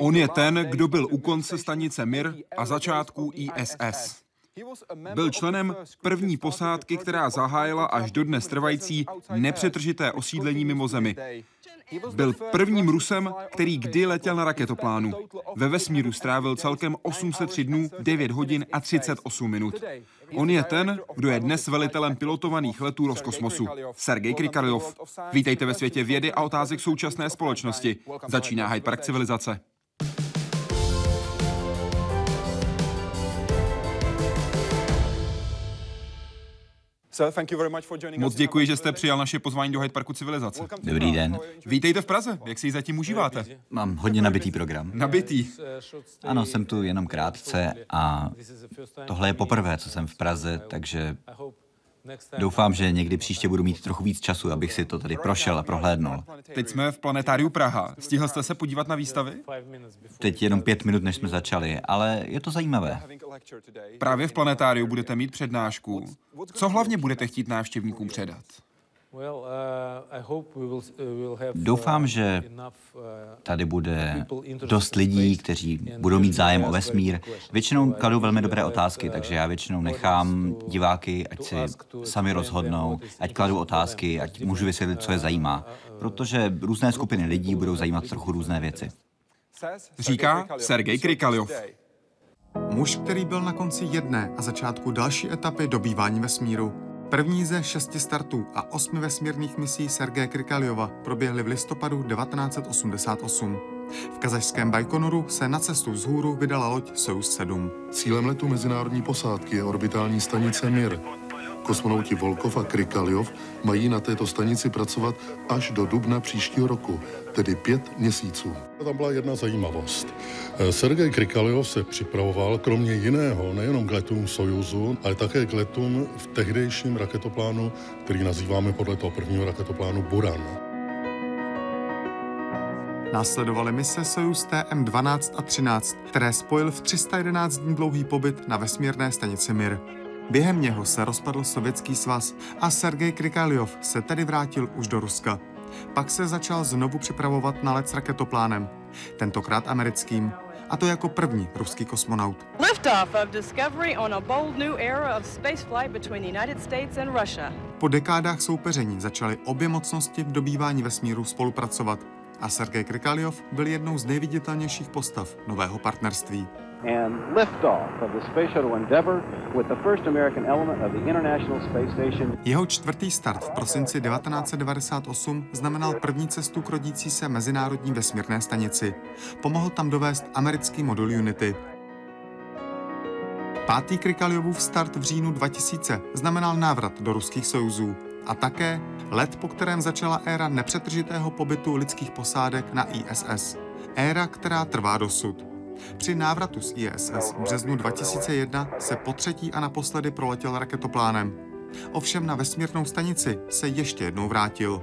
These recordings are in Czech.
On je ten, kdo byl u konce stanice MIR a začátku ISS. Byl členem první posádky, která zahájila až dodnes trvající nepřetržité osídlení mimo Zemi. Byl prvním Rusem, který kdy letěl na raketoplánu. Ve vesmíru strávil celkem 803 dnů, 9 hodin a 38 minut. On je ten, kdo je dnes velitelem pilotovaných letů Roskosmosu. Sergej Krikaljov. Vítejte ve světě vědy a otázek současné společnosti. Začíná Hyde Park Civilizace. Moc děkuji, že jste přijal naše pozvání do Hyde Parku Civilizace. Dobrý den. Vítejte v Praze. Jak se ji zatím užíváte? Mám hodně nabitý program. Nabitý? Ano, jsem tu jenom krátce a tohle je poprvé, co jsem v Praze, takže doufám, že někdy příště budu mít trochu víc času, abych si to tady prošel a prohlédnul. Teď jsme v planetáriu Praha. Stihl jste se podívat na výstavy? Teď jenom 5 minut, než jsme začali, ale je to zajímavé. Právě v planetáriu budete mít přednášku. Co hlavně budete chtít návštěvníkům předat? Doufám, že tady bude dost lidí, kteří budou mít zájem o vesmír. Většinou kladou velmi dobré otázky, takže já většinou nechám diváky, ať si sami rozhodnou, ať kladou otázky, ať můžu vysvětlit, co je zajímá. Protože různé skupiny lidí budou zajímat trochu různé věci. Říká Sergej Krikaljov. Muž, který byl na konci jedné a začátku další etapy dobývání vesmíru. První ze 6 startů a 8 vesmírných misí Sergeje Krikaljova proběhly v listopadu 1988. V kazašském Bajkonuru se na cestu vzhůru vydala loď Sojuz 7. Cílem letu mezinárodní posádky je orbitální stanice MIR. Kosmonauti Volkov a Krikaljov mají na této stanici pracovat až do dubna příštího roku, tedy 5 měsíců. Tam byla jedna zajímavost. Sergej Krikaljov se připravoval kromě jiného nejenom k letům Sojuzu, ale také k letům v tehdejším raketoplánu, který nazýváme podle toho prvního raketoplánu Buran. Následovaly mise Sojuz TM12 a 13, které spojil v 311 dní dlouhý pobyt na vesmírné stanici MIR. Během něho se rozpadl Sovětský svaz a Sergej Krikaljov se tedy vrátil už do Ruska. Pak se začal znovu připravovat na let s raketoplánem, tentokrát americkým, a to jako první ruský kosmonaut. Po dekádách soupeření začaly obě mocnosti v dobývání vesmíru spolupracovat a Sergej Krikaljov byl jednou z nejviditelnějších postav nového partnerství. And liftoff of the Space Shuttle Endeavour with the first American element of the International Space Station. Jeho čtvrtý start v prosinci 1998 znamenal první cestu k rodící se mezinárodní vesmírné stanici. Pomohl tam dovést americký modul Unity. Pátý Krikaljovův start v říjnu 2000 znamenal návrat do ruských Sojuzů a také let, po kterém začala éra nepřetržitého pobytu lidských posádek na ISS. Éra, která trvá dosud. Při návratu z ISS v březnu 2001 se potřetí a naposledy proletěl raketoplánem. Ovšem na vesmírnou stanici se ještě jednou vrátil.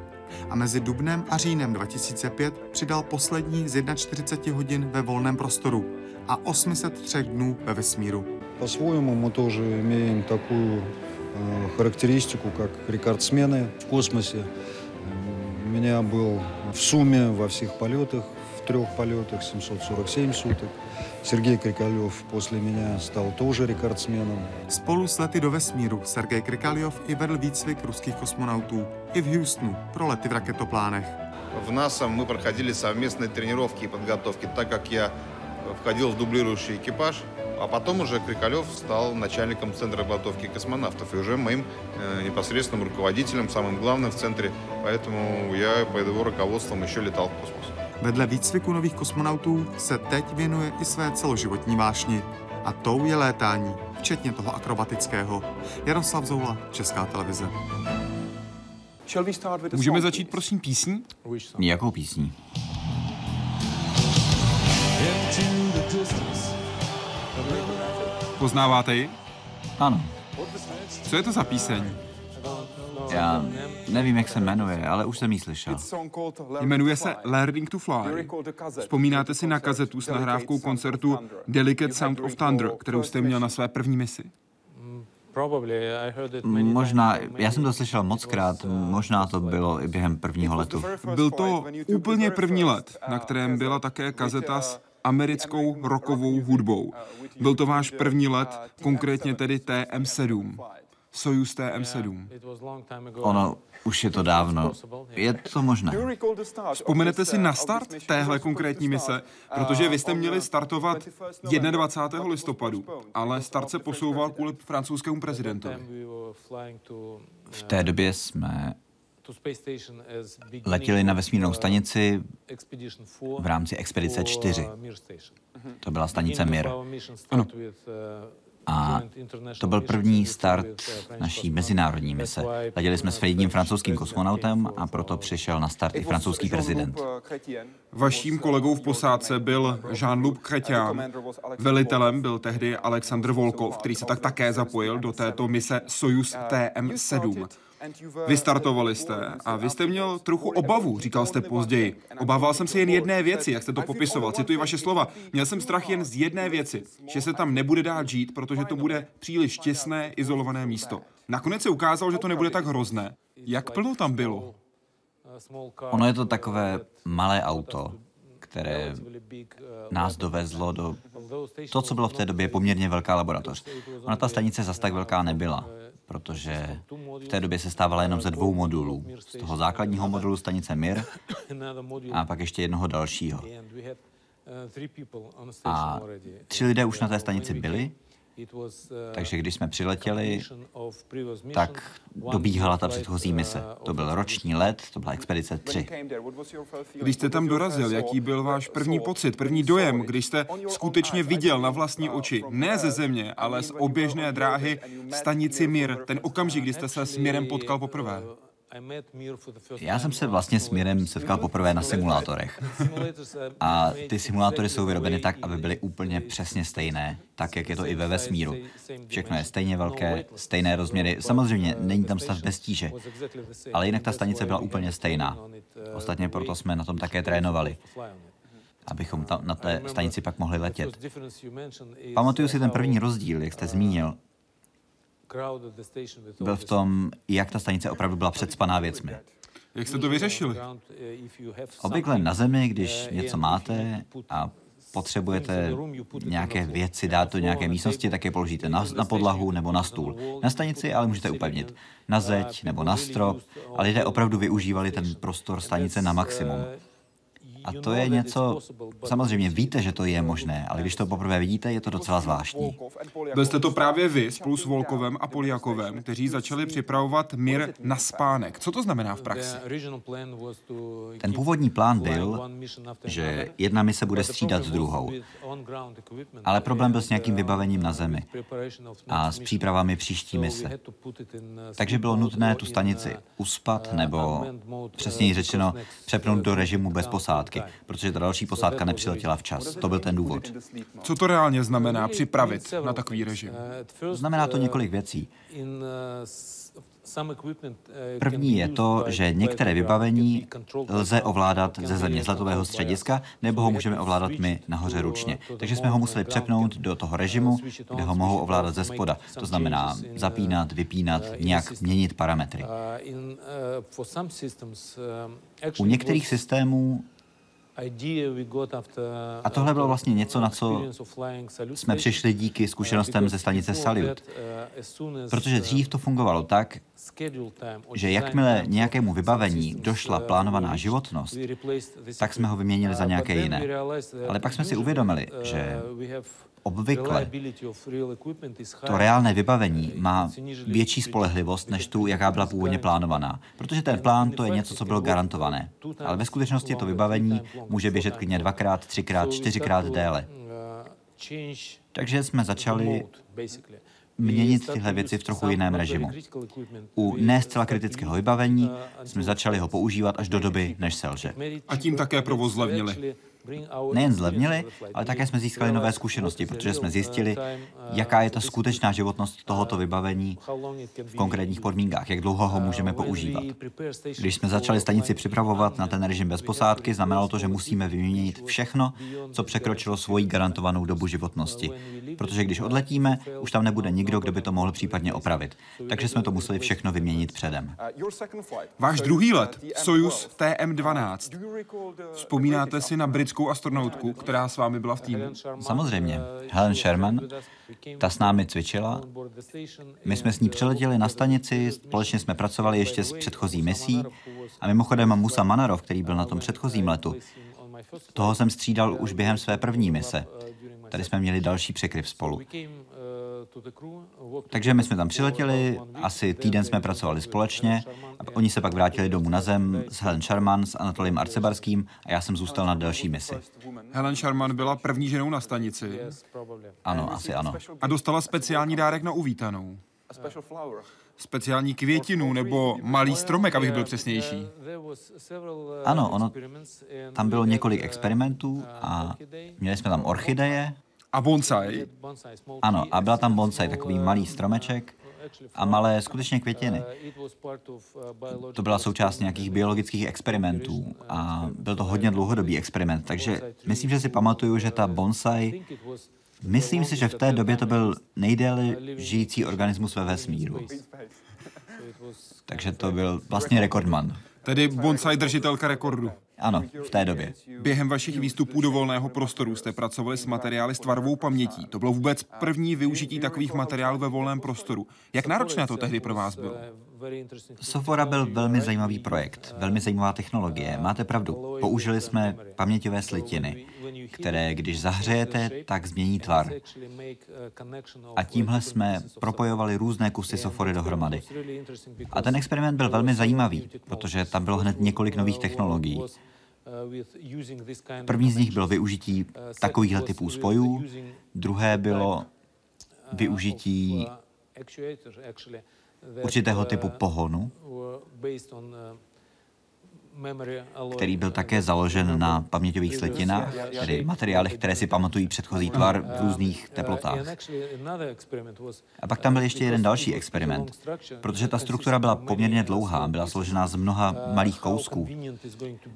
A mezi dubnem a říjnem 2005 přidal poslední z 41 hodin ve volném prostoru a 803 dnů ve vesmíru. Po svojemu my tož máme takovou charakteristiku, jak rekordsmeny v kosmose. Mě byl v sumě ve všech poletech. V 3 полетах 747 суток. Sergej Krikaljov после меня стал тоже рекордсменом. Spolu s lety do vesmíru Sergej Krikaljov i vedl výcvik ruských kosmonautů i v Houstonu pro lety v raketoplánech. V NASA мы проходили совместные тренировки и подготовки, так как я входил в дублирующий экипаж, а потом уже Крикалёв стал начальником центра подготовки космонавтов и уже моим непосредственным руководителем, самым главным в центре, поэтому я под его руководством еще летал в космос. Vedle výcviku nových kosmonautů se teď věnuje i své celoživotní vášni. A tou je létání, včetně toho akrobatického. Jaroslav Zoula, Česká televize. Můžeme začít, prosím, písní? Jakou písní? Poznáváte ji? Ano. Co je to za píseň? Já nevím, jak se jmenuje, ale už jsem ji slyšel. Jmenuje se Learning to Fly. Vzpomínáte si na kazetu s nahrávkou koncertu Delicate Sound of Thunder, kterou jste měl na své první misi? Možná, já jsem to slyšel mockrát, možná to bylo i během prvního letu. Byl to úplně první let, na kterém byla také kazeta s americkou rockovou hudbou. Byl to váš první let, konkrétně tedy TM7. Sojuz TM7. Ono, už je to dávno. Je to možné. Vzpomenete si na start téhle konkrétní mise? Protože vy jste měli startovat 21. listopadu, ale start se posouval kvůli francouzskému prezidentovi. V té době jsme letěli na vesmírnou stanici v rámci Expedice 4. To byla stanice MIR. Ano. A to byl první start naší mezinárodní mise. Letěli jsme s fredním francouzským kosmonautem a proto přišel na start i francouzský prezident. Vaším kolegou v posádce byl Jean-Loup Chrétien. Velitelem byl tehdy Alexander Volkov, který se tak také zapojil do této mise Sojuz TM7. Vystartovali jste a vy jste měl trochu obavu, říkal jste později. Obával jsem se jen jedné věci, jak jste to popisoval, cituji vaše slova. Měl jsem strach jen z jedné věci, že se tam nebude dát žít, protože to bude příliš těsné, izolované místo. Nakonec se ukázalo, že to nebude tak hrozné. Jak plno tam bylo? Ono je to takové malé auto, které nás dovezlo do to, co bylo v té době poměrně velká laboratoř. Ona ta stanice zas tak velká nebyla, protože v té době se stávala jenom ze dvou modulů. Z toho základního modulu stanice MIR a pak ještě jednoho dalšího. A 3 lidé už na té stanici byli, takže když jsme přiletěli, tak dobíhala ta předchozí mise. To byl roční let, to byla Expedice 3. Když jste tam dorazil, jaký byl váš první pocit, první dojem, když jste skutečně viděl na vlastní oči, ne ze země, ale z oběžné dráhy stanici MIR, ten okamžik, kdy jste se s MIRem potkal poprvé? Já jsem se vlastně s MIRem setkal poprvé na simulátorech. A ty simulátory jsou vyrobeny tak, aby byly úplně přesně stejné, tak, jak je to i ve vesmíru. Všechno je stejně velké, stejné rozměry. Samozřejmě, není tam stav bez tíže, ale jinak ta stanice byla úplně stejná. Ostatně proto jsme na tom také trénovali, abychom tam na té stanici pak mohli letět. Pamatuju si ten první rozdíl, jak jste zmínil, byl v tom, jak ta stanice opravdu byla přecpaná věcmi. Jak jste to vyřešili? Obvykle na Zemi, když něco máte a potřebujete nějaké věci dát do nějaké místnosti, tak je položíte na podlahu nebo na stůl. Na stanici ale můžete upevnit na zeď nebo na strop, ale lidé opravdu využívali ten prostor stanice na maximum. A to je něco, samozřejmě víte, že to je možné, ale když to poprvé vidíte, je to docela zvláštní. Byl jste to právě vy spolu s Volkovem a Poljakovem, kteří začali připravovat MIR na spánek. Co to znamená v praxi? Ten původní plán byl, že jedna mise bude střídat s druhou, ale problém byl s nějakým vybavením na Zemi a s přípravami příští mise. Takže bylo nutné tu stanici uspat nebo, přesněji řečeno, přepnout do režimu bez posádky, protože ta další posádka nepřiletěla včas. To byl ten důvod. Co to reálně znamená připravit na takový režim? Znamená to několik věcí. První je to, že některé vybavení lze ovládat ze země, z letového střediska, nebo ho můžeme ovládat my nahoře ručně. Takže jsme ho museli přepnout do toho režimu, kde ho mohou ovládat ze spoda. To znamená zapínat, vypínat, nějak měnit parametry. U některých systémů a tohle bylo vlastně něco, na co jsme přišli díky zkušenostem ze stanice Salyut. Protože dřív to fungovalo tak, že jakmile nějakému vybavení došla plánovaná životnost, tak jsme ho vyměnili za nějaké jiné. Ale pak jsme si uvědomili, že obvykle to reálné vybavení má větší spolehlivost než tu, jaká byla původně plánovaná. Protože ten plán, to je něco, co bylo garantované. Ale ve skutečnosti to vybavení může běžet klidně 2x, 3x, 4x déle. Takže jsme začali měnit tyhle věci v trochu jiném režimu. U ne zcela kritického vybavení jsme začali ho používat až do doby, než selže. A tím také provoz zlevnili. Nejen zlevnili, ale také jsme získali nové zkušenosti, protože jsme zjistili, jaká je ta skutečná životnost tohoto vybavení v konkrétních podmínkách, jak dlouho ho můžeme používat. Když jsme začali stanici připravovat na ten režim bez posádky, znamenalo to, že musíme vyměnit všechno, co překročilo svoji garantovanou dobu životnosti. Protože když odletíme, už tam nebude nikdo, kdo by to mohl případně opravit. Takže jsme to museli všechno vyměnit předem. Váš druhý let, Sojuz TM12. Vzpomínáte si na britskou astronautku, která s vámi byla v týmu? Samozřejmě. Helen Sharman, ta s námi cvičila. My jsme s ní přiletěli na stanici, společně jsme pracovali ještě s předchozí misí. A mimochodem Musa Manarov, který byl na tom předchozím letu, toho jsem střídal už během své první mise. Tady jsme měli další překryv spolu. Takže my jsme tam přiletěli, asi týden jsme pracovali společně a oni se pak vrátili domů na zem s Helen Sharman, s Anatolim Arcebarským a já jsem zůstal na další misi. Helen Sharman byla první ženou na stanici. Ano, asi ano. A dostala speciální dárek na uvítanou. Speciální květinu nebo malý stromek, abych byl přesnější. Ano, tam bylo několik experimentů a měli jsme tam orchideje. A bonsai? Ano, a byla tam bonsai, takový malý stromeček a malé skutečně květiny. To byla součást nějakých biologických experimentů a byl to hodně dlouhodobý experiment, takže myslím, že si pamatuju, že ta bonsai... Myslím si, že v té době to byl nejdéle žijící organismus ve vesmíru. Takže to byl vlastně rekordman. Tedy bonsai držitelka rekordu. Ano, v té době. Během vašich výstupů do volného prostoru jste pracovali s materiály s tvarovou pamětí. To bylo vůbec první využití takových materiálů ve volném prostoru. Jak náročné to tehdy pro vás bylo? Sofora byl velmi zajímavý projekt, velmi zajímavá technologie. Máte pravdu, použili jsme paměťové slitiny, které, když zahřejete, tak změní tvar. A tímhle jsme propojovali různé kusy sofory dohromady. A ten experiment byl velmi zajímavý, protože tam bylo hned několik nových technologií. První z nich bylo využití takovýchhle typů spojů, druhé bylo využití určitého typu pohonu, který byl také založen na paměťových slitinách, tedy materiálech, které si pamatují předchozí tvar v různých teplotách. A pak tam byl ještě jeden další experiment, protože ta struktura byla poměrně dlouhá, byla složená z mnoha malých kousků.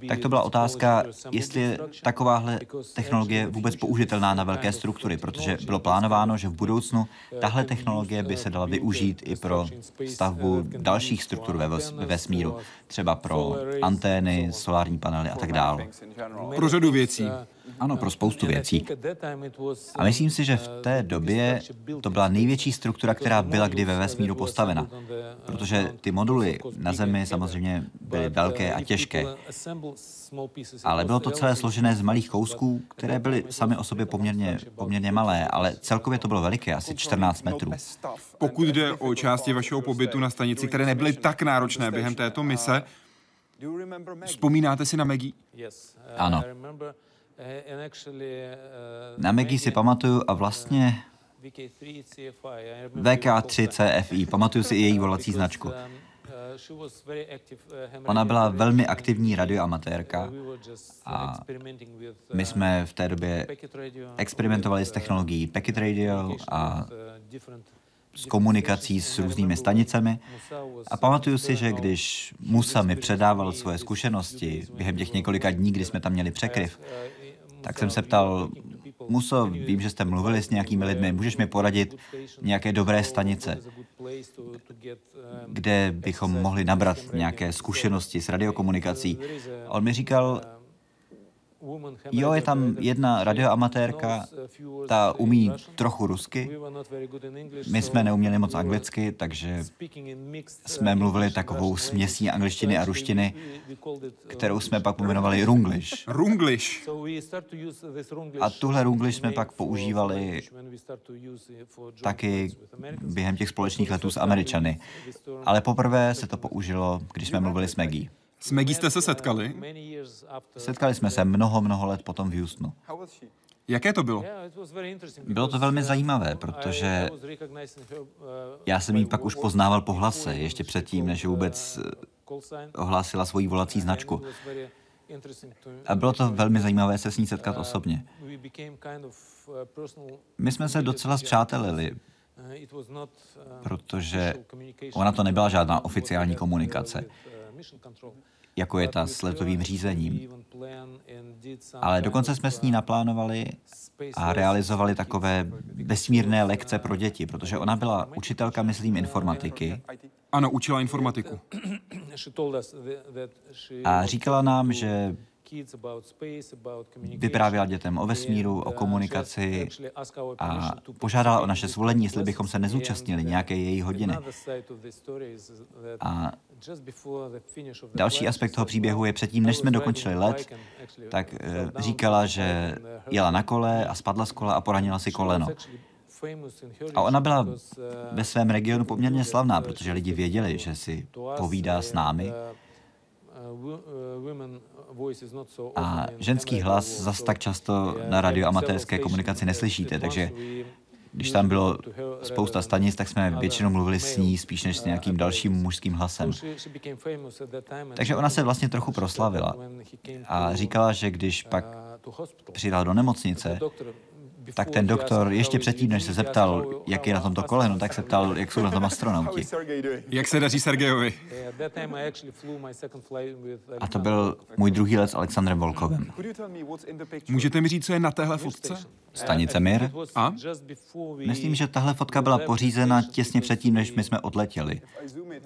Tak to byla otázka, jestli je takováhle technologie vůbec použitelná na velké struktury, protože bylo plánováno, že v budoucnu tahle technologie by se dala využít i pro stavbu dalších struktur ve vesmíru, třeba pro antény, solární panely a tak dále. Pro řadu věcí. Ano, pro spoustu věcí. A myslím si, že v té době to byla největší struktura, která byla kdy ve vesmíru postavena. Protože ty moduly na Zemi samozřejmě byly velké a těžké. Ale bylo to celé složené z malých kousků, které byly sami o sobě poměrně malé, ale celkově to bylo veliké, asi 14 metrů. Pokud jde o části vašeho pobytu na stanici, které nebyly tak náročné během této mise, vzpomínáte si na Maggie? Ano. Na Maggie si pamatuju a vlastně VK3CFI, pamatuju si i její volací značku. Ona byla velmi aktivní radioamatérka a my jsme v té době experimentovali s technologií Packet Radio a s komunikací s různými stanicemi a pamatuju si, že když Musa mi předával svoje zkušenosti během těch několika dní, kdy jsme tam měli překryv, tak jsem se ptal, Muso, vím, že jste mluvili s nějakými lidmi, můžeš mi poradit nějaké dobré stanice, kde bychom mohli nabrat nějaké zkušenosti s radiokomunikací. A on mi říkal, jo, je tam jedna radioamatérka, ta umí trochu rusky. My jsme neuměli moc anglicky, takže jsme mluvili takovou směsí angličtiny a ruštiny, kterou jsme pak pojmenovali runglish. Runglish! A tuhle runglish jsme pak používali taky během těch společných letů s Američany. Ale poprvé se to použilo, když jsme mluvili s Maggie. S Maggie jste se setkali? Setkali jsme se mnoho let potom v Houstonu. Jaké to bylo? Bylo to velmi zajímavé, protože já jsem ji pak už poznával po hlase, ještě předtím, než vůbec ohlásila svoji volací značku. A bylo to velmi zajímavé se s ní setkat osobně. My jsme se docela zpřátelili, protože ona to nebyla žádná oficiální komunikace, jako je ta s letovým řízením. Ale dokonce jsme s ní naplánovali a realizovali takové vesmírné lekce pro děti, protože ona byla učitelka, myslím, informatiky. Ano, učila informatiku. A říkala nám, že vyprávěla dětem o vesmíru, o komunikaci a požádala o naše svolení, jestli bychom se nezúčastnili nějaké její hodiny. A další aspekt toho příběhu je předtím, než jsme dokončili let, tak říkala, že jela na kole a spadla z kola a poranila si koleno. A ona byla ve svém regionu poměrně slavná, protože lidi věděli, že si povídá s námi. A ženský hlas zas tak často na radioamatérské komunikaci neslyšíte, takže když tam bylo spousta stanic, tak jsme většinou mluvili s ní spíš než s nějakým dalším mužským hlasem. Takže ona se vlastně trochu proslavila a říkala, že když pak přijela do nemocnice, tak ten doktor ještě předtím, než se zeptal, jak je na tomto koleno, tak se ptal, jak jsou na tom astronauti. Jak se daří Sergejovi? A to byl můj druhý let s Alexandrem Volkovem. Můžete mi říct, co je na téhle fotce? Stanice MIR. A? Myslím, že tahle fotka byla pořízena těsně předtím, než my jsme odletěli.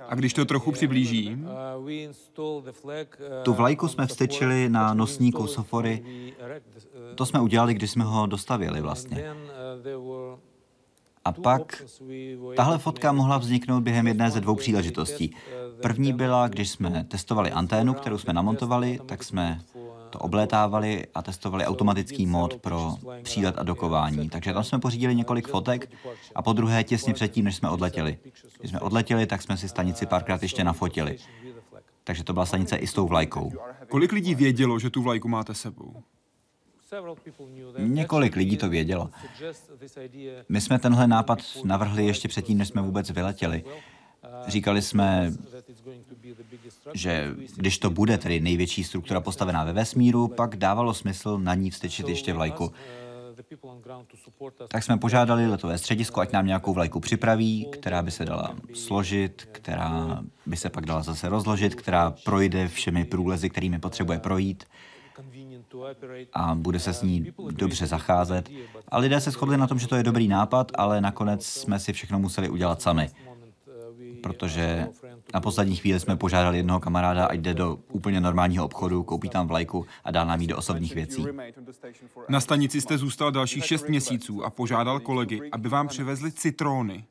A když to trochu přiblížím? Tu vlajku jsme vstyčili na nosníku Sofory. To jsme udělali, když jsme ho dostavěli vlastně. A pak tahle fotka mohla vzniknout během jedné ze dvou příležitostí. První byla, když jsme testovali anténu, kterou jsme namontovali, tak jsme to oblétávali a testovali automatický mód pro přílet a dokování. Takže tam jsme pořídili několik fotek a po druhé těsně předtím, než jsme odletěli. Když jsme odletěli, tak jsme si stanici párkrát ještě nafotili. Takže to byla stanice i s tou vlajkou. Kolik lidí vědělo, že tu vlajku máte sebou? Několik lidí to vědělo. My jsme tenhle nápad navrhli ještě předtím, než jsme vůbec vyletěli. Říkali jsme, že když to bude tedy největší struktura postavená ve vesmíru, pak dávalo smysl na ní vztyčit ještě vlajku. Tak jsme požádali letové středisko, ať nám nějakou vlajku připraví, která by se dala složit, která by se pak dala zase rozložit, která projde všemi průlezy, kterými potřebuje projít a bude se s ní dobře zacházet. A lidé se shodli na tom, že to je dobrý nápad, ale nakonec jsme si všechno museli udělat sami. Protože na poslední chvíli jsme požádali jednoho kamaráda, ať jde do úplně normálního obchodu, koupí tam vlajku a dá nám ji do osobních věcí. Na stanici jste zůstal dalších 6 měsíců a požádal kolegy, aby vám přivezli citrony.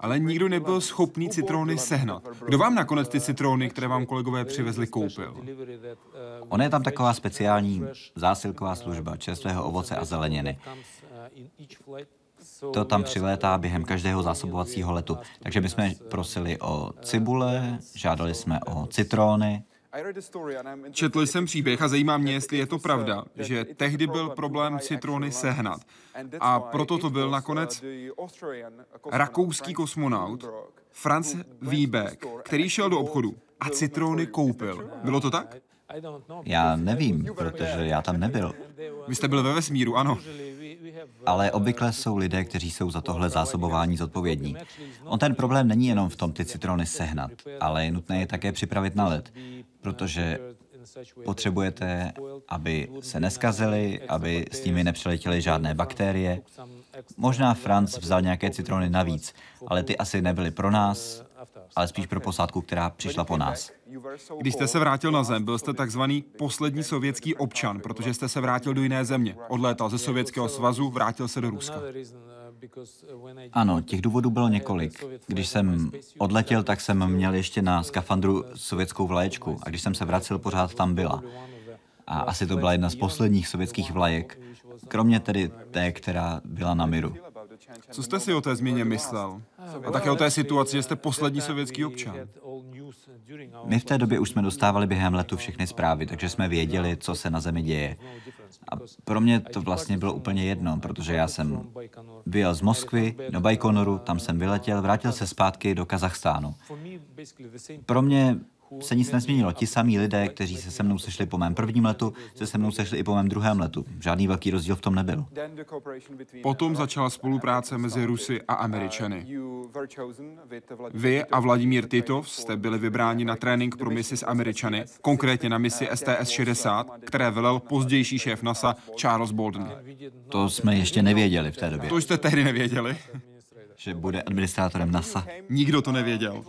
Ale nikdo nebyl schopný citrony sehnat. Kdo vám nakonec ty citrony, které vám kolegové přivezli, koupil? Ona je tam taková speciální zásilková služba čerstvého ovoce a zeleniny. To tam přilétá během každého zásobovacího letu. Takže my jsme prosili o cibule, žádali jsme o citrony. Četl jsem příběh a zajímá mě, jestli je to pravda, že tehdy byl problém citrony sehnat. A proto to byl nakonec rakouský kosmonaut Franz Viehböck, který šel do obchodu a citrony koupil. Bylo to tak? Já nevím, protože já tam nebyl. Vy jste byl ve vesmíru, ano. Ale obvykle jsou lidé, kteří jsou za tohle zásobování zodpovědní. On ten problém není jenom v tom ty citrony sehnat, ale je nutné je také připravit na let, protože potřebujete, aby se neskazily, aby s nimi nepřeletěly žádné bakterie. Možná Franz vzal nějaké citrony navíc, ale ty asi nebyly pro nás, ale spíš pro posádku, která přišla po nás. Když jste se vrátil na zem, byl jste takzvaný poslední sovětský občan, protože jste se vrátil do jiné země. Odlétal ze Sovětského svazu, vrátil se do Ruska. Ano, těch důvodů bylo několik. Když jsem odletěl, tak jsem měl ještě na skafandru sovětskou vlaječku a když jsem se vracel, pořád tam byla. A asi to byla jedna z posledních sovětských vlajek, kromě tedy té, která byla na Miru. Co jste si o té změně myslel? A také o té situaci, že jste poslední sovětský občan. My v té době už jsme dostávali během letu všechny zprávy, takže jsme věděli, co se na Zemi děje. A pro mě to vlastně bylo úplně jedno, protože já jsem vyjel z Moskvy do Bajkonuru, tam jsem vyletěl, vrátil se zpátky do Kazachstánu. Pro mě se nic nezměnilo. Ti samí lidé, kteří se se mnou sešli po mém prvním letu, se se mnou sešli i po mém druhém letu. Žádný velký rozdíl v tom nebyl. Potom začala spolupráce mezi Rusy a Američany. Vy a Vladimír Titov jste byli vybráni na trénink pro misi s Američany, konkrétně na misi STS-60, které velel pozdější šéf NASA Charles Bolden. To jsme ještě nevěděli v té době. To jste tehdy nevěděli? Že bude administrátorem NASA. Nikdo to nevěděl.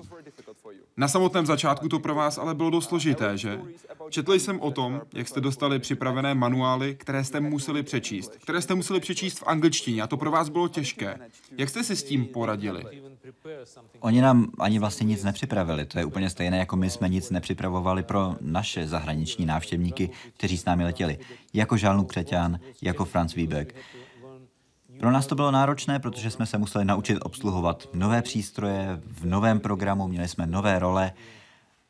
Na samotném začátku to pro vás ale bylo dost složité, že? Četl jsem o tom, jak jste dostali připravené manuály, které jste museli přečíst v angličtině, a to pro vás bylo těžké. Jak jste si s tím poradili? Oni nám ani vlastně nic nepřipravili. To je úplně stejné, jako my jsme nic nepřipravovali pro naše zahraniční návštěvníky, kteří s námi letěli. Jako Jean-Loup Chrétien, jako Franz Viehböck. Pro nás to bylo náročné, protože jsme se museli naučit obsluhovat nové přístroje, v novém programu, měli jsme nové role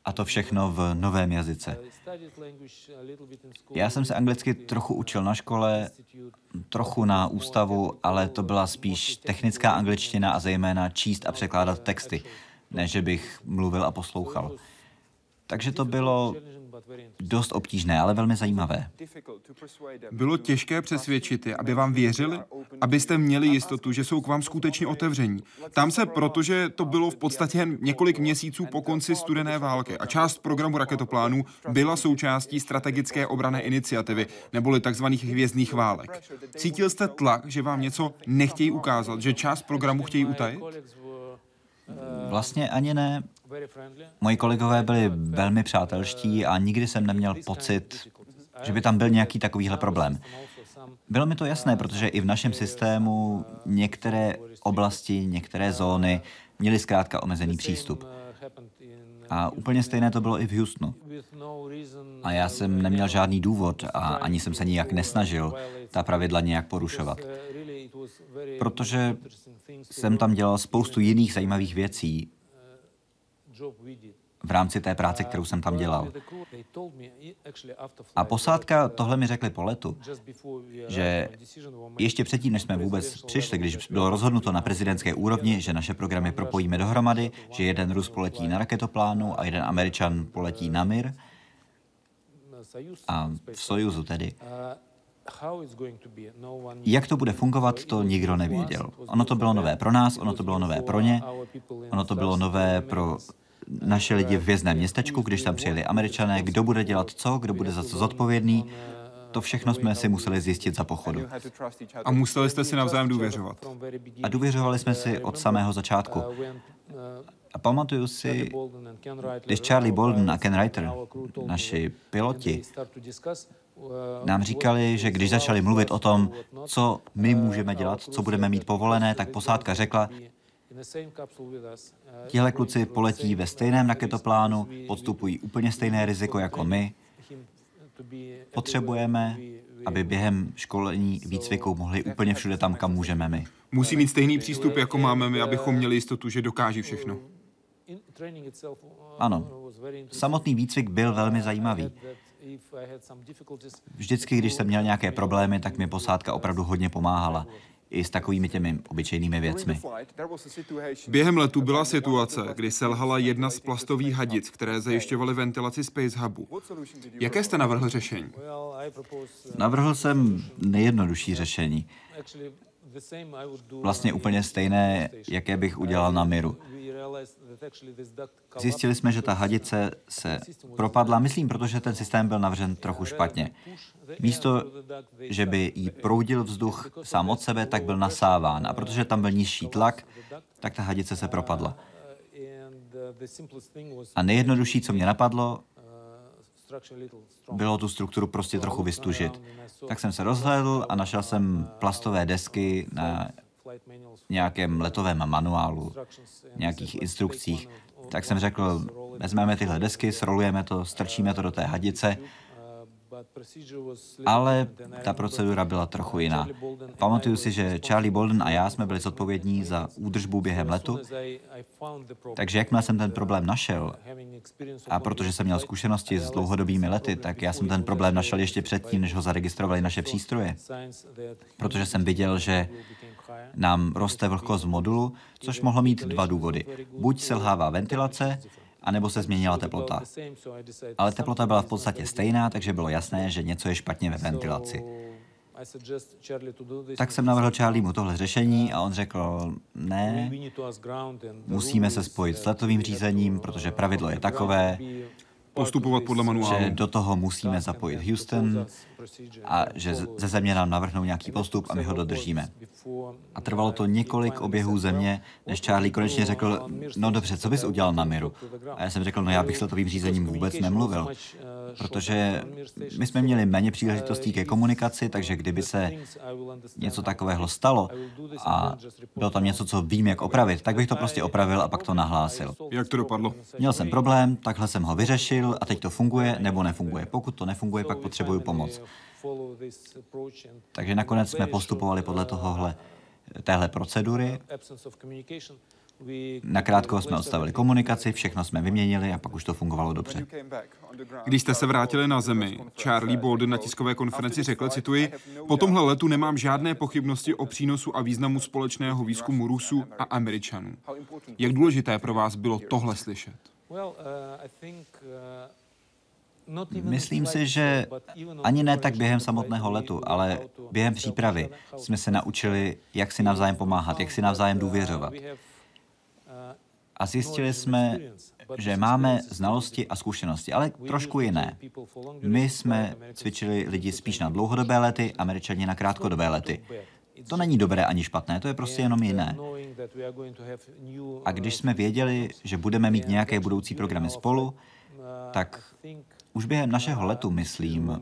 a to všechno v novém jazyce. Já jsem se anglicky trochu učil na škole, trochu na ústavu, ale to byla spíš technická angličtina a zejména číst a překládat texty, ne že bych mluvil a poslouchal. Takže to bylo dost obtížné, ale velmi zajímavé. Bylo těžké přesvědčit je, aby vám věřili, abyste měli jistotu, že jsou k vám skutečně otevření. Tam se, protože to bylo v podstatě jen několik měsíců po konci studené války a část programu raketoplánů byla součástí strategické obranné iniciativy, neboli takzvaných hvězdných válek. Cítil jste tlak, že vám něco nechtějí ukázat, že část programu chtějí utajit? Vlastně ani ne. Moji kolegové byli velmi přátelští a nikdy jsem neměl pocit, že by tam byl nějaký takovýhle problém. Bylo mi to jasné, protože i v našem systému některé oblasti, některé zóny měly zkrátka omezený přístup. A úplně stejné to bylo i v Houstonu. A já jsem neměl žádný důvod a ani jsem se nijak nesnažil ta pravidla nějak porušovat. Protože jsem tam dělal spoustu jiných zajímavých věcí v rámci té práce, kterou jsem tam dělal. A posádka tohle mi řekli po letu, že ještě předtím, než jsme vůbec přišli, když bylo rozhodnuto na prezidentské úrovni, že naše programy propojíme dohromady, že jeden Rus poletí na raketoplánu a jeden Američan poletí na MIR, a v Sojuzu tedy. Jak to bude fungovat, to nikdo nevěděl. Ono to bylo nové pro nás, ono to bylo nové pro ně, ono to bylo nové pro naše lidi v hvězdném městečku, když tam přijeli Američané, kdo bude dělat co, kdo bude za co zodpovědný. To všechno jsme si museli zjistit za pochodu. A museli jste si navzájem důvěřovat. A důvěřovali jsme si od samého začátku. A pamatuju si, když Charlie Bolden a Ken Reiter, naši piloti, nám říkali, že když začali mluvit o tom, co my můžeme dělat, co budeme mít povolené, tak posádka řekla, tihle kluci poletí ve stejném raketoplánu, podstupují úplně stejné riziko jako my. Potřebujeme, aby během školení výcviku mohli úplně všude tam, kam můžeme my. Musí mít stejný přístup, jako máme my, abychom měli jistotu, že dokáží všechno. Ano. Samotný výcvik byl velmi zajímavý. Vždycky, když jsem měl nějaké problémy, tak mi posádka opravdu hodně pomáhala. I s takovými těmi obyčejnými věcmi. Během letu byla situace, kdy selhala jedna z plastových hadic, které zajišťovaly ventilaci Space Hubu. Jaké jste navrhl řešení? Navrhl jsem nejjednodušší řešení. Vlastně úplně stejné, jaké bych udělal na Miru. Zjistili jsme, že ta hadice se propadla, myslím, protože ten systém byl navržen trochu špatně. Místo, že by jí proudil vzduch sám od sebe, tak byl nasáván. A protože tam byl nižší tlak, tak ta hadice se propadla. A nejjednodušší, co mě napadlo, bylo tu strukturu prostě trochu vystužit. Tak jsem se rozhlédl a našel jsem plastové desky na nějakém letovém manuálu, nějakých instrukcích. Tak jsem řekl, vezmeme tyhle desky, srolujeme to, strčíme to do té hadice, ale ta procedura byla trochu jiná. Pamatuju si, že Charlie Bolden a já jsme byli zodpovědní za údržbu během letu, takže jakmile jsem ten problém našel, a protože jsem měl zkušenosti s dlouhodobými lety, tak já jsem ten problém našel ještě předtím, než ho zaregistrovali naše přístroje, protože jsem viděl, že nám roste vlhkost v modulu, což mohlo mít dva důvody. Buď selhává ventilace, anebo se změnila teplota. Ale teplota byla v podstatě stejná, takže bylo jasné, že něco je špatně ve ventilaci. Tak jsem navrhl Charliemu tohle řešení a on řekl, ne, musíme se spojit s letovým řízením, protože pravidlo je takové, postupovat podle manuálu, že do toho musíme zapojit Houston a že ze země nám navrhnou nějaký postup a my ho dodržíme. A trvalo to několik oběhů země, než Charlie konečně řekl, no dobře, co bys udělal na Miru? A já jsem řekl, no já bych s letovým řízením vůbec nemluvil, protože my jsme měli méně příležitostí ke komunikaci, takže kdyby se něco takového stalo a bylo tam něco, co vím, jak opravit, tak bych to prostě opravil a pak to nahlásil. Jak to dopadlo? Měl jsem problém, takhle jsem ho vyřešil, a teď to funguje nebo nefunguje. Pokud to nefunguje, pak potřebuju pomoc. Takže nakonec jsme postupovali podle téhle procedury. Nakrátko jsme odstavili komunikaci, všechno jsme vyměnili a pak už to fungovalo dobře. Když jste se vrátili na Zemi, Charlie Bolden na tiskové konferenci řekl, cituji, po tomhle letu nemám žádné pochybnosti o přínosu a významu společného výzkumu Rusů a Američanů. Jak důležité pro vás bylo tohle slyšet? Myslím si, že ani ne tak během samotného letu, ale během přípravy jsme se naučili, jak si navzájem pomáhat, jak si navzájem důvěřovat. A zjistili jsme, že máme znalosti a zkušenosti, ale trošku jiné. My jsme cvičili lidi spíš na dlouhodobé lety, Američani na krátkodobé lety. To není dobré ani špatné, to je prostě jenom jiné. A když jsme věděli, že budeme mít nějaké budoucí programy spolu, tak už během našeho letu, myslím,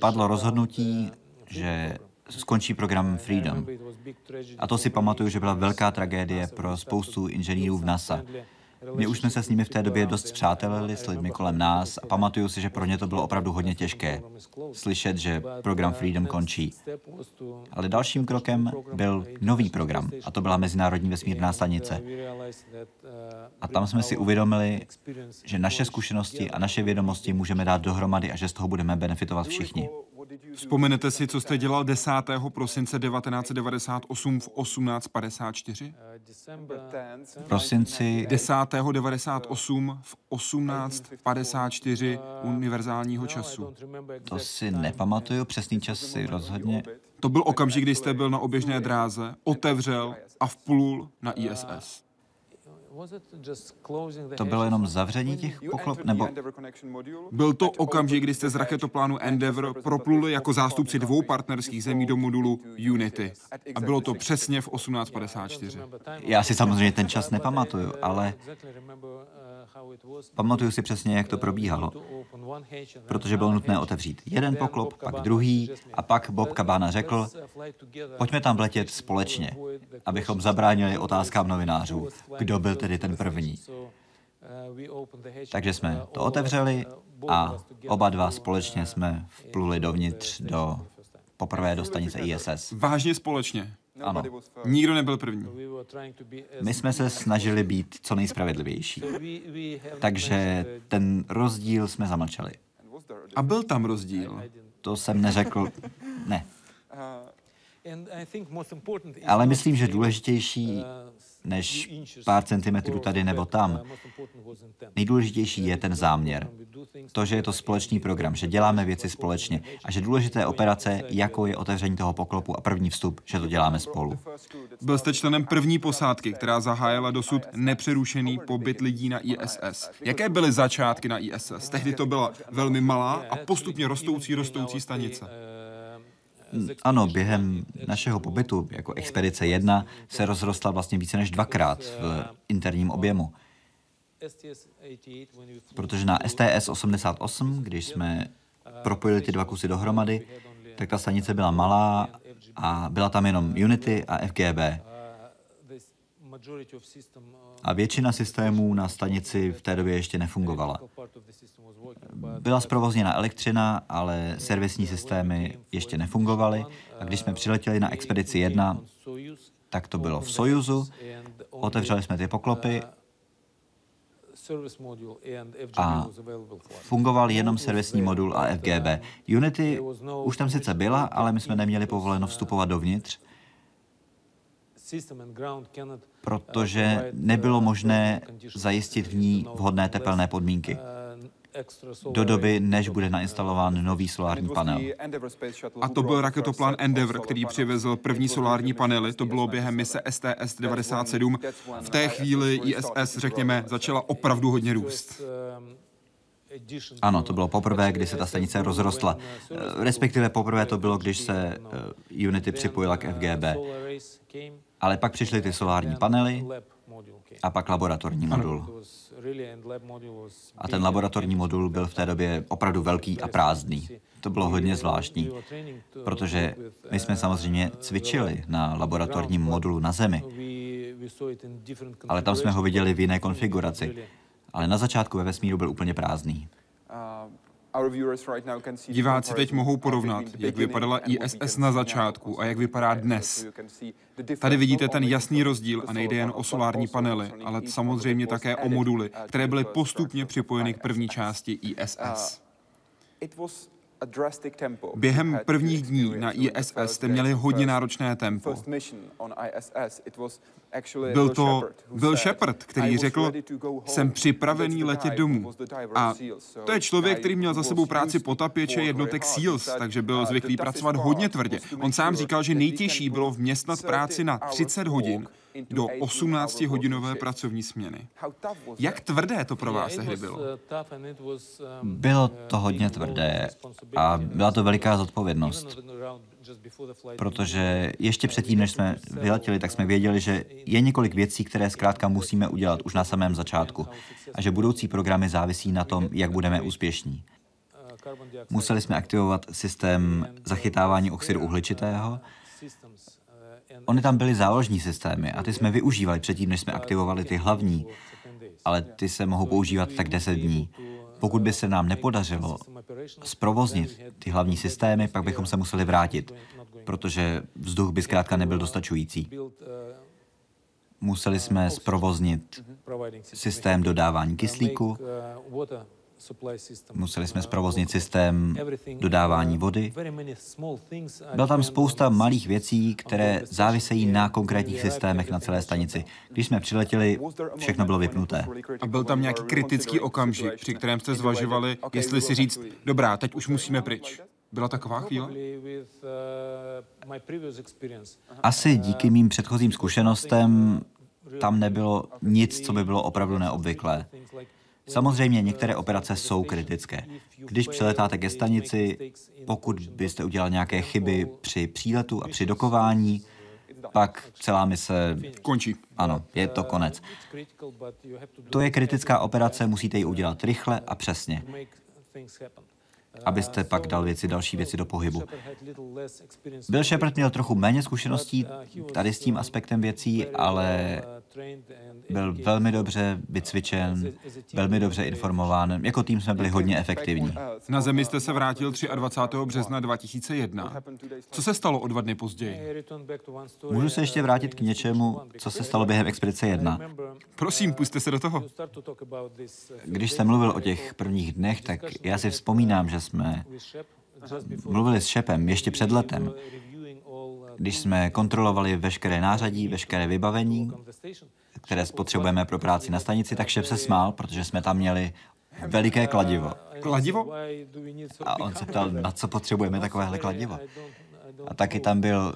padlo rozhodnutí, že skončí program Freedom. A to si pamatuju, že byla velká tragédie pro spoustu inženýrů v NASA. My už jsme se s nimi v té době dost spřátelili, s lidmi kolem nás a pamatuju si, že pro ně to bylo opravdu hodně těžké slyšet, že program Freedom končí. Ale dalším krokem byl nový program a to byla Mezinárodní vesmírná stanice. A tam jsme si uvědomili, že naše zkušenosti a naše vědomosti můžeme dát dohromady a že z toho budeme benefitovat všichni. Vzpomenete si, co jste dělal 10. prosince 1998 v 18:54? V prosinci 10. 1998 v 18:54 univerzálního času. To si nepamatuju, přesný čas si rozhodně. To byl okamžik, kdy jste byl na oběžné dráze, otevřel a vplul na ISS. To bylo jenom zavření těch poklop, nebo... Byl to okamžik, kdy jste z raketoplánu Endeavour propluli jako zástupci dvou partnerských zemí do modulu Unity. A bylo to přesně v 18:54. Já si samozřejmě ten čas nepamatuju, ale pamatuju si přesně, jak to probíhalo. Protože bylo nutné otevřít jeden poklop, pak druhý, a pak Bob Cabana řekl, pojďme tam letět společně, abychom zabránili otázkám novinářů, kdo byl tedy ten první. Takže jsme to otevřeli a oba dva společně jsme vpluli dovnitř poprvé do stanice ISS. Vážně společně? Ano. Nikdo nebyl první. My jsme se snažili být co nejspravedlivější. Takže ten rozdíl jsme zamlčeli. A byl tam rozdíl? To jsem neřekl. Ne. Ale myslím, že důležitější než pár centimetrů tady nebo tam. Nejdůležitější je ten záměr. To, že je to společný program, že děláme věci společně a že důležité operace, jako je otevření toho poklopu a první vstup, že to děláme spolu. Byl jste členem první posádky, která zahájila dosud nepřerušený pobyt lidí na ISS. Jaké byly začátky na ISS? Tehdy to byla velmi malá a postupně rostoucí stanice. Ano, během našeho pobytu jako Expedice 1 se rozrostla vlastně více než dvakrát v interním objemu. Protože na STS-88, když jsme propojili ty dva kusy dohromady, tak ta stanice byla malá a byla tam jenom Unity a FGB. A většina systémů na stanici v té době ještě nefungovala. Byla zprovozněna elektřina, ale servisní systémy ještě nefungovaly. A když jsme přiletěli na Expedici 1, tak to bylo v Sojuzu, otevřeli jsme ty poklopy a fungoval jenom servisní modul a FGB. Unity už tam sice byla, ale my jsme neměli povoleno vstupovat dovnitř. protože nebylo možné zajistit v ní vhodné tepelné podmínky do doby, než bude nainstalován nový solární panel. A to byl raketoplán Endeavour, který přivezl první solární panely. To bylo během mise STS-97. V té chvíli ISS, řekněme, začala opravdu hodně růst. Ano, to bylo poprvé, kdy se ta stanice rozrostla. Respektive poprvé to bylo, když se Unity připojila k FGB. Ale pak přišly ty solární panely a pak laboratorní modul. A ten laboratorní modul byl v té době opravdu velký a prázdný. To bylo hodně zvláštní, protože my jsme samozřejmě cvičili na laboratorním modulu na Zemi, ale tam jsme ho viděli v jiné konfiguraci. Ale na začátku ve vesmíru byl úplně prázdný. Diváci teď mohou porovnat, jak vypadala ISS na začátku a jak vypadá dnes. Tady vidíte ten jasný rozdíl a nejde jen o solární panely, ale samozřejmě také o moduly, které byly postupně připojeny k první části ISS. Během prvních dní na ISS jste měli hodně náročné tempo. Byl to Bill Shepherd, který řekl, jsem připravený letět domů. A to je člověk, který měl za sebou práci potapěče jednotek SEALS, takže byl zvyklý pracovat hodně tvrdě. On sám říkal, že nejtěžší bylo vměstnat práci na 30 hodin do 18-hodinové pracovní směny. Jak tvrdé to pro vás tehdy bylo? Bylo to hodně tvrdé a byla to veliká zodpovědnost. Protože ještě předtím, než jsme vyletěli, tak jsme věděli, že je několik věcí, které zkrátka musíme udělat už na samém začátku a že budoucí programy závisí na tom, jak budeme úspěšní. Museli jsme aktivovat systém zachytávání oxidu uhličitého. Ony tam byly záložní systémy a ty jsme využívali předtím, než jsme aktivovali ty hlavní, ale ty se mohou používat tak 10 dní. Pokud by se nám nepodařilo zprovoznit ty hlavní systémy, pak bychom se museli vrátit, protože vzduch by zkrátka nebyl dostačující. Museli jsme zprovoznit systém dodávání kyslíku, museli jsme zprovoznit systém dodávání vody. Byla tam spousta malých věcí, které závisejí na konkrétních systémech na celé stanici. Když jsme přiletěli, všechno bylo vypnuté. A byl tam nějaký kritický okamžik, při kterém jste zvažovali, jestli si říct, dobrá, teď už musíme pryč. Byla taková chvíle? Asi díky mým předchozím zkušenostem tam nebylo nic, co by bylo opravdu neobvyklé. Samozřejmě některé operace jsou kritické. Když přiletáte ke stanici, pokud byste udělal nějaké chyby při příletu a při dokování, pak celá mise končí. Ano, je to konec. To je kritická operace, musíte ji udělat rychle a přesně, abyste pak dal další věci do pohybu. Bill Shepherd měl trochu méně zkušeností tady s tím aspektem věcí, ale byl velmi dobře vycvičen, velmi dobře informován. Jako tým jsme byli hodně efektivní. Na Zemi jste se vrátil 23. března 2001. Co se stalo o 2 dny později? Můžu se ještě vrátit k něčemu, co se stalo během Expedice 1. Prosím, pusťte se do toho. Když jsem mluvil o těch prvních dnech, tak já si vzpomínám, že jsme mluvili s Shepem ještě před letem, když jsme kontrolovali veškeré nářadí, veškeré vybavení, které potřebujeme pro práci na stanici, tak šéf se smál, protože jsme tam měli veliké kladivo. Kladivo? A on se ptal, na co potřebujeme takovéhle kladivo. A taky tam byl,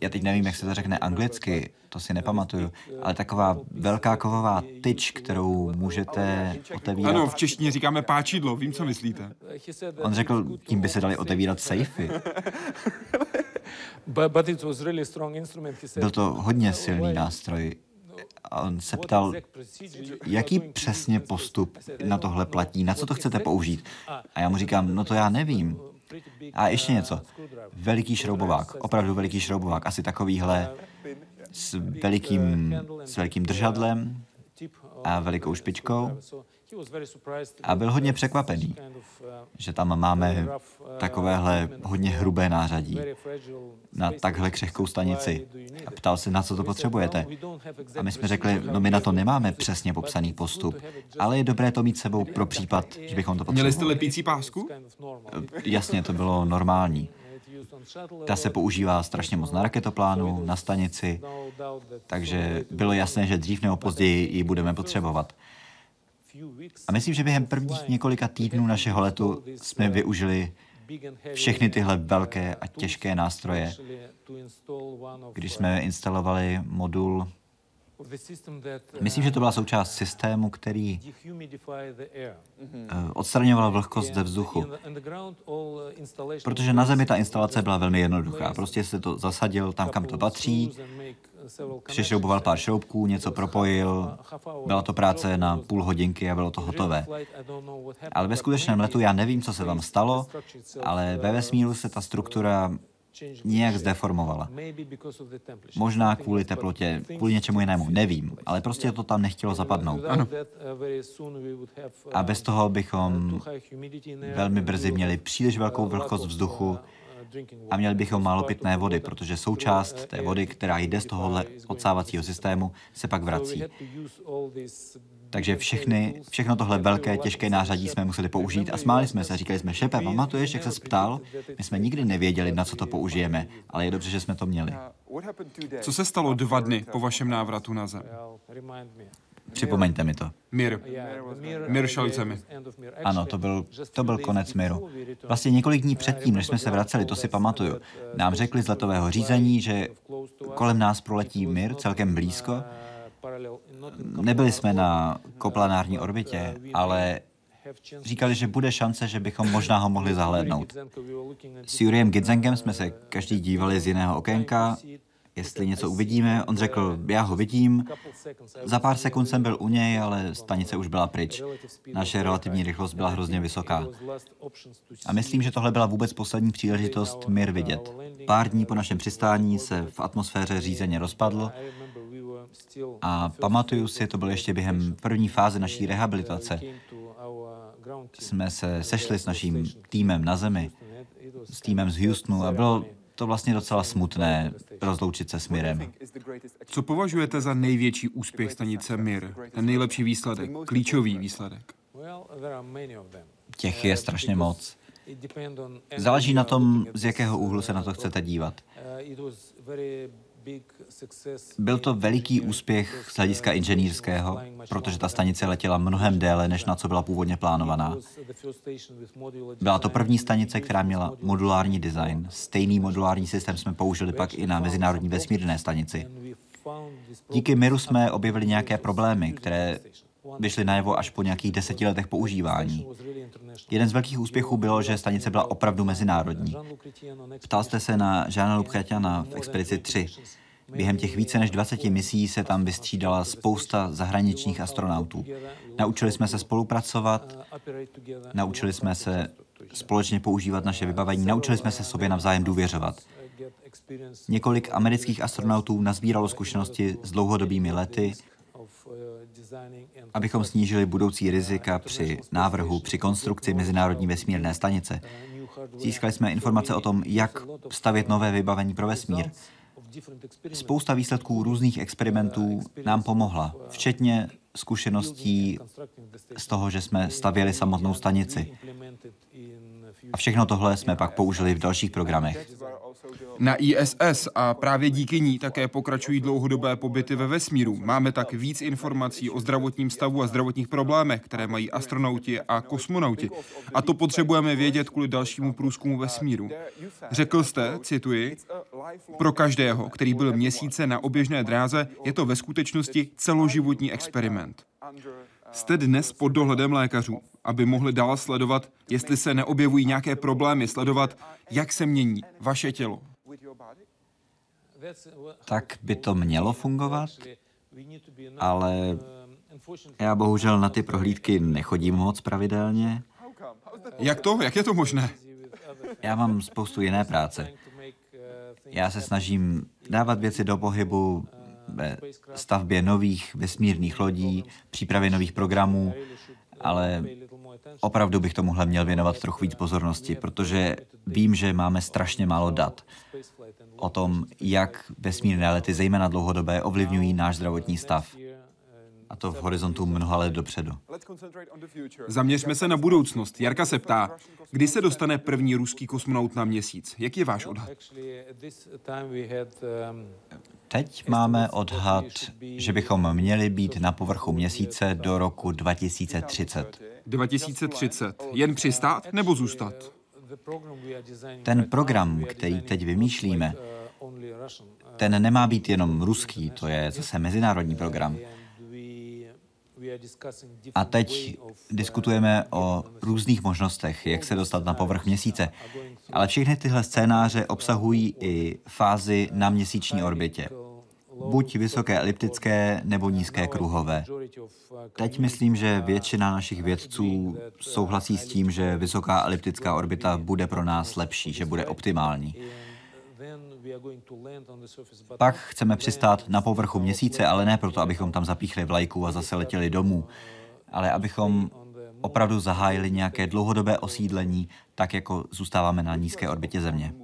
já teď nevím, jak se to řekne anglicky, to si nepamatuju, ale taková velká kovová tyč, kterou můžete otevírat. Ano, v češtině říkáme páčidlo, vím, co myslíte. On řekl, tím by se dali otevírat sejfy. Byl to hodně silný nástroj. A on se ptal, jaký přesně postup na tohle platí, na co to chcete použít. A já mu říkám, no to já nevím. A ještě něco. Veliký šroubovák, opravdu veliký šroubovák, asi takovýhle s velikým držadlem a velikou špičkou. A byl hodně překvapený, že tam máme takovéhle hodně hrubé nářadí na takhle křehkou stanici. A ptal se, na co to potřebujete. A my jsme řekli, no my na to nemáme přesně popsaný postup, ale je dobré to mít sebou pro případ, že bychom to potřebovali. Měli jste lepící pásku? Jasně, to bylo normální. Ta se používá strašně moc na raketoplánu, na stanici, takže bylo jasné, že dřív nebo později ji budeme potřebovat. A myslím, že během prvních několika týdnů našeho letu jsme využili všechny tyhle velké a těžké nástroje, když jsme instalovali modul. Myslím, že to byla součást systému, který odstraňoval vlhkost ze vzduchu. Protože na Zemi ta instalace byla velmi jednoduchá. Prostě se to zasadil tam, kam to patří, přešrouboval pár šroubků, něco propojil, byla to práce na půl hodinky a bylo to hotové. Ale ve skutečném letu já nevím, co se tam stalo, ale ve vesmíru se ta struktura nějak zdeformovala. Možná kvůli teplotě, kvůli něčemu jinému, nevím, ale prostě to tam nechtělo zapadnout. Ano. A bez toho bychom velmi brzy měli příliš velkou vlhkost vzduchu a měli bychom málo pitné vody, protože součást té vody, která jde z tohohle odsávacího systému, se pak vrací. Takže všechno tohle velké, těžké nářadí jsme museli použít a smáli jsme se, říkali jsme, šepe, pamatuješ, jak ses ptal? My jsme nikdy nevěděli, na co to použijeme, ale je dobře, že jsme to měli. Co se stalo 2 dny po vašem návratu na Zem? Připomeňte mi to. MIR. MIR šel k Zemi. Ano, to byl konec MIRu. Vlastně několik dní předtím, než jsme se vraceli, to si pamatuju, nám řekli z letového řízení, že kolem nás proletí MIR celkem blízko. Nebyli jsme na koplanární orbitě, ale říkali, že bude šance, že bychom možná ho mohli zahlédnout. S Juriem Gidzenkem jsme se každý dívali z jiného okénka, jestli něco uvidíme. On řekl, já ho vidím. Za pár sekund jsem byl u něj, ale stanice už byla pryč. Naše relativní rychlost byla hrozně vysoká. A myslím, že tohle byla vůbec poslední příležitost MIR vidět. Pár dní po našem přistání se v atmosféře řízeně rozpadl. A pamatuju si, to bylo ještě během první fáze naší rehabilitace. Jsme se sešli s naším týmem na Zemi, s týmem z Houstonu a bylo to vlastně docela smutné rozloučit se s MIRem. Co považujete za největší úspěch stanice MIR? Ten nejlepší výsledek, klíčový výsledek? Těch je strašně moc. Záleží na tom, z jakého úhlu se na to chcete dívat. Byl to veliký úspěch z hlediska inženýrského, protože ta stanice letěla mnohem déle, než na co byla původně plánovaná. Byla to první stanice, která měla modulární design. Stejný modulární systém jsme použili pak i na Mezinárodní vesmírné stanici. Díky MIRu jsme objevili nějaké problémy, které vyšly najevo až po nějakých 10 letech používání. Jeden z velkých úspěchů bylo, že stanice byla opravdu mezinárodní. Ptal jste se na Jean-Loup Chrétiena v Expedici 3. Během těch více než 20 misí se tam vystřídala spousta zahraničních astronautů. Naučili jsme se spolupracovat, naučili jsme se společně používat naše vybavení, naučili jsme se sobě navzájem důvěřovat. Několik amerických astronautů nazbíralo zkušenosti s dlouhodobými lety, abychom snížili budoucí rizika při návrhu, při konstrukci Mezinárodní vesmírné stanice. Získali jsme informace o tom, jak stavět nové vybavení pro vesmír. Spousta výsledků různých experimentů nám pomohla, včetně zkušeností z toho, že jsme stavěli samotnou stanici. A všechno tohle jsme pak použili v dalších programech. Na ISS a právě díky ní také pokračují dlouhodobé pobyty ve vesmíru. Máme tak víc informací o zdravotním stavu a zdravotních problémech, které mají astronauti a kosmonauti. A to potřebujeme vědět kvůli dalšímu průzkumu vesmíru. Řekl jste, cituji, pro každého, který byl měsíce na oběžné dráze, je to ve skutečnosti celoživotní experiment. Jste dnes pod dohledem lékařů, aby mohli dál sledovat, jestli se neobjevují nějaké problémy, sledovat, jak se mění vaše tělo. Tak by to mělo fungovat, ale já bohužel na ty prohlídky nechodím moc pravidelně. Jak to? Jak je to možné? Já mám spoustu jiné práce. Já se snažím dávat věci do pohybu ve stavbě nových vesmírných lodí, přípravě nových programů, ale opravdu bych tomuhle měl věnovat trochu víc pozornosti, protože vím, že máme strašně málo dat o tom, jak vesmírné lety, zejména dlouhodobé, ovlivňují náš zdravotní stav. a to v horizontu mnoha let dopředu. Zaměřme se na budoucnost. Jarka se ptá, kdy se dostane první ruský kosmonaut na měsíc? Jaký je váš odhad? Teď máme odhad, že bychom měli být na povrchu měsíce do roku 2030. 2030. Jen přistát nebo zůstat? Ten program, který teď vymýšlíme, ten nemá být jenom ruský, to je zase mezinárodní program. A teď diskutujeme o různých možnostech, jak se dostat na povrch měsíce. Ale všechny tyhle scénáře obsahují i fázi na měsíční orbitě. Buď vysoké eliptické, nebo nízké kruhové. Teď myslím, že většina našich vědců souhlasí s tím, že vysoká eliptická orbita bude pro nás lepší, že bude optimální. Pak chceme přistát na povrchu měsíce, ale ne proto, abychom tam zapíchli vlajku a zase letěli domů, ale abychom opravdu zahájili nějaké dlouhodobé osídlení, tak jako zůstáváme na nízké orbitě Země.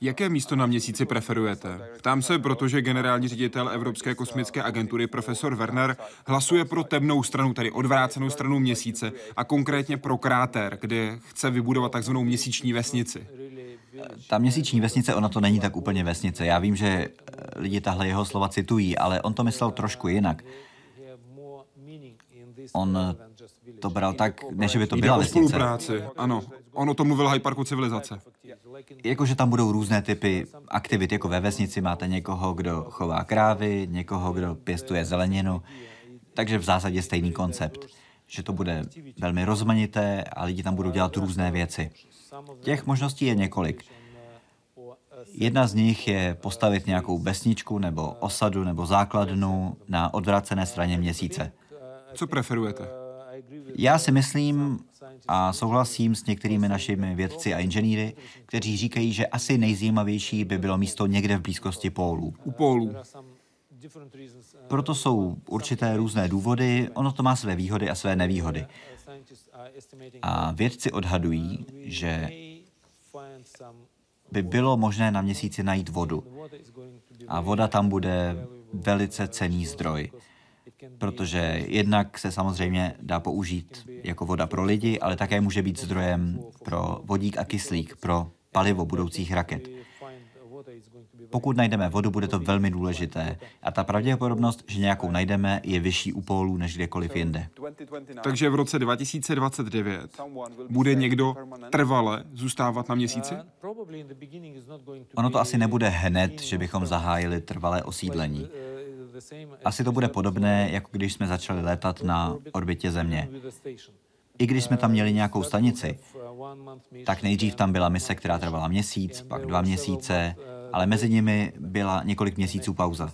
Jaké místo na měsíci preferujete? Ptám se, protože generální ředitel Evropské kosmické agentury profesor Werner hlasuje pro temnou stranu, tedy odvrácenou stranu měsíce, a konkrétně pro kráter, kde chce vybudovat takzvanou měsíční vesnici. Ta měsíční vesnice, ona to není tak úplně vesnice. Já vím, že lidi tahle jeho slova citují, ale on to myslel trošku jinak. On to bral tak, než by to byla vesnice. Jde o spolupráci, ano. On o tom mluvil v Hyde Parku Civilizace. Jakože tam budou různé typy aktivit, jako ve vesnici máte někoho, kdo chová krávy, někoho, kdo pěstuje zeleninu. Takže v zásadě stejný koncept, že to bude velmi rozmanité a lidi tam budou dělat různé věci. Těch možností je několik. Jedna z nich je postavit nějakou vesničku nebo osadu nebo základnu na odvrácené straně měsíce. Co preferujete? Já si myslím a souhlasím s některými našimi vědci a inženýry, kteří říkají, že asi nejzajímavější by bylo místo někde v blízkosti pólů. U pólů. Proto jsou určité různé důvody, ono to má své výhody a své nevýhody. A vědci odhadují, že by bylo možné na měsíci najít vodu. A voda tam bude velice cenný zdroj, protože jednak se samozřejmě dá použít jako voda pro lidi, ale také může být zdrojem pro vodík a kyslík, pro palivo budoucích raket. Pokud najdeme vodu, bude to velmi důležité a ta pravděpodobnost, že nějakou najdeme, je vyšší u pólů než kdekoliv jinde. Takže v roce 2029 bude někdo trvale zůstávat na měsíci? Ono to asi nebude hned, že bychom zahájili trvalé osídlení. Asi to bude podobné, jako když jsme začali létat na orbitě Země. I když jsme tam měli nějakou stanici, tak nejdřív tam byla mise, která trvala měsíc, pak 2 měsíce, ale mezi nimi byla několik měsíců pauza.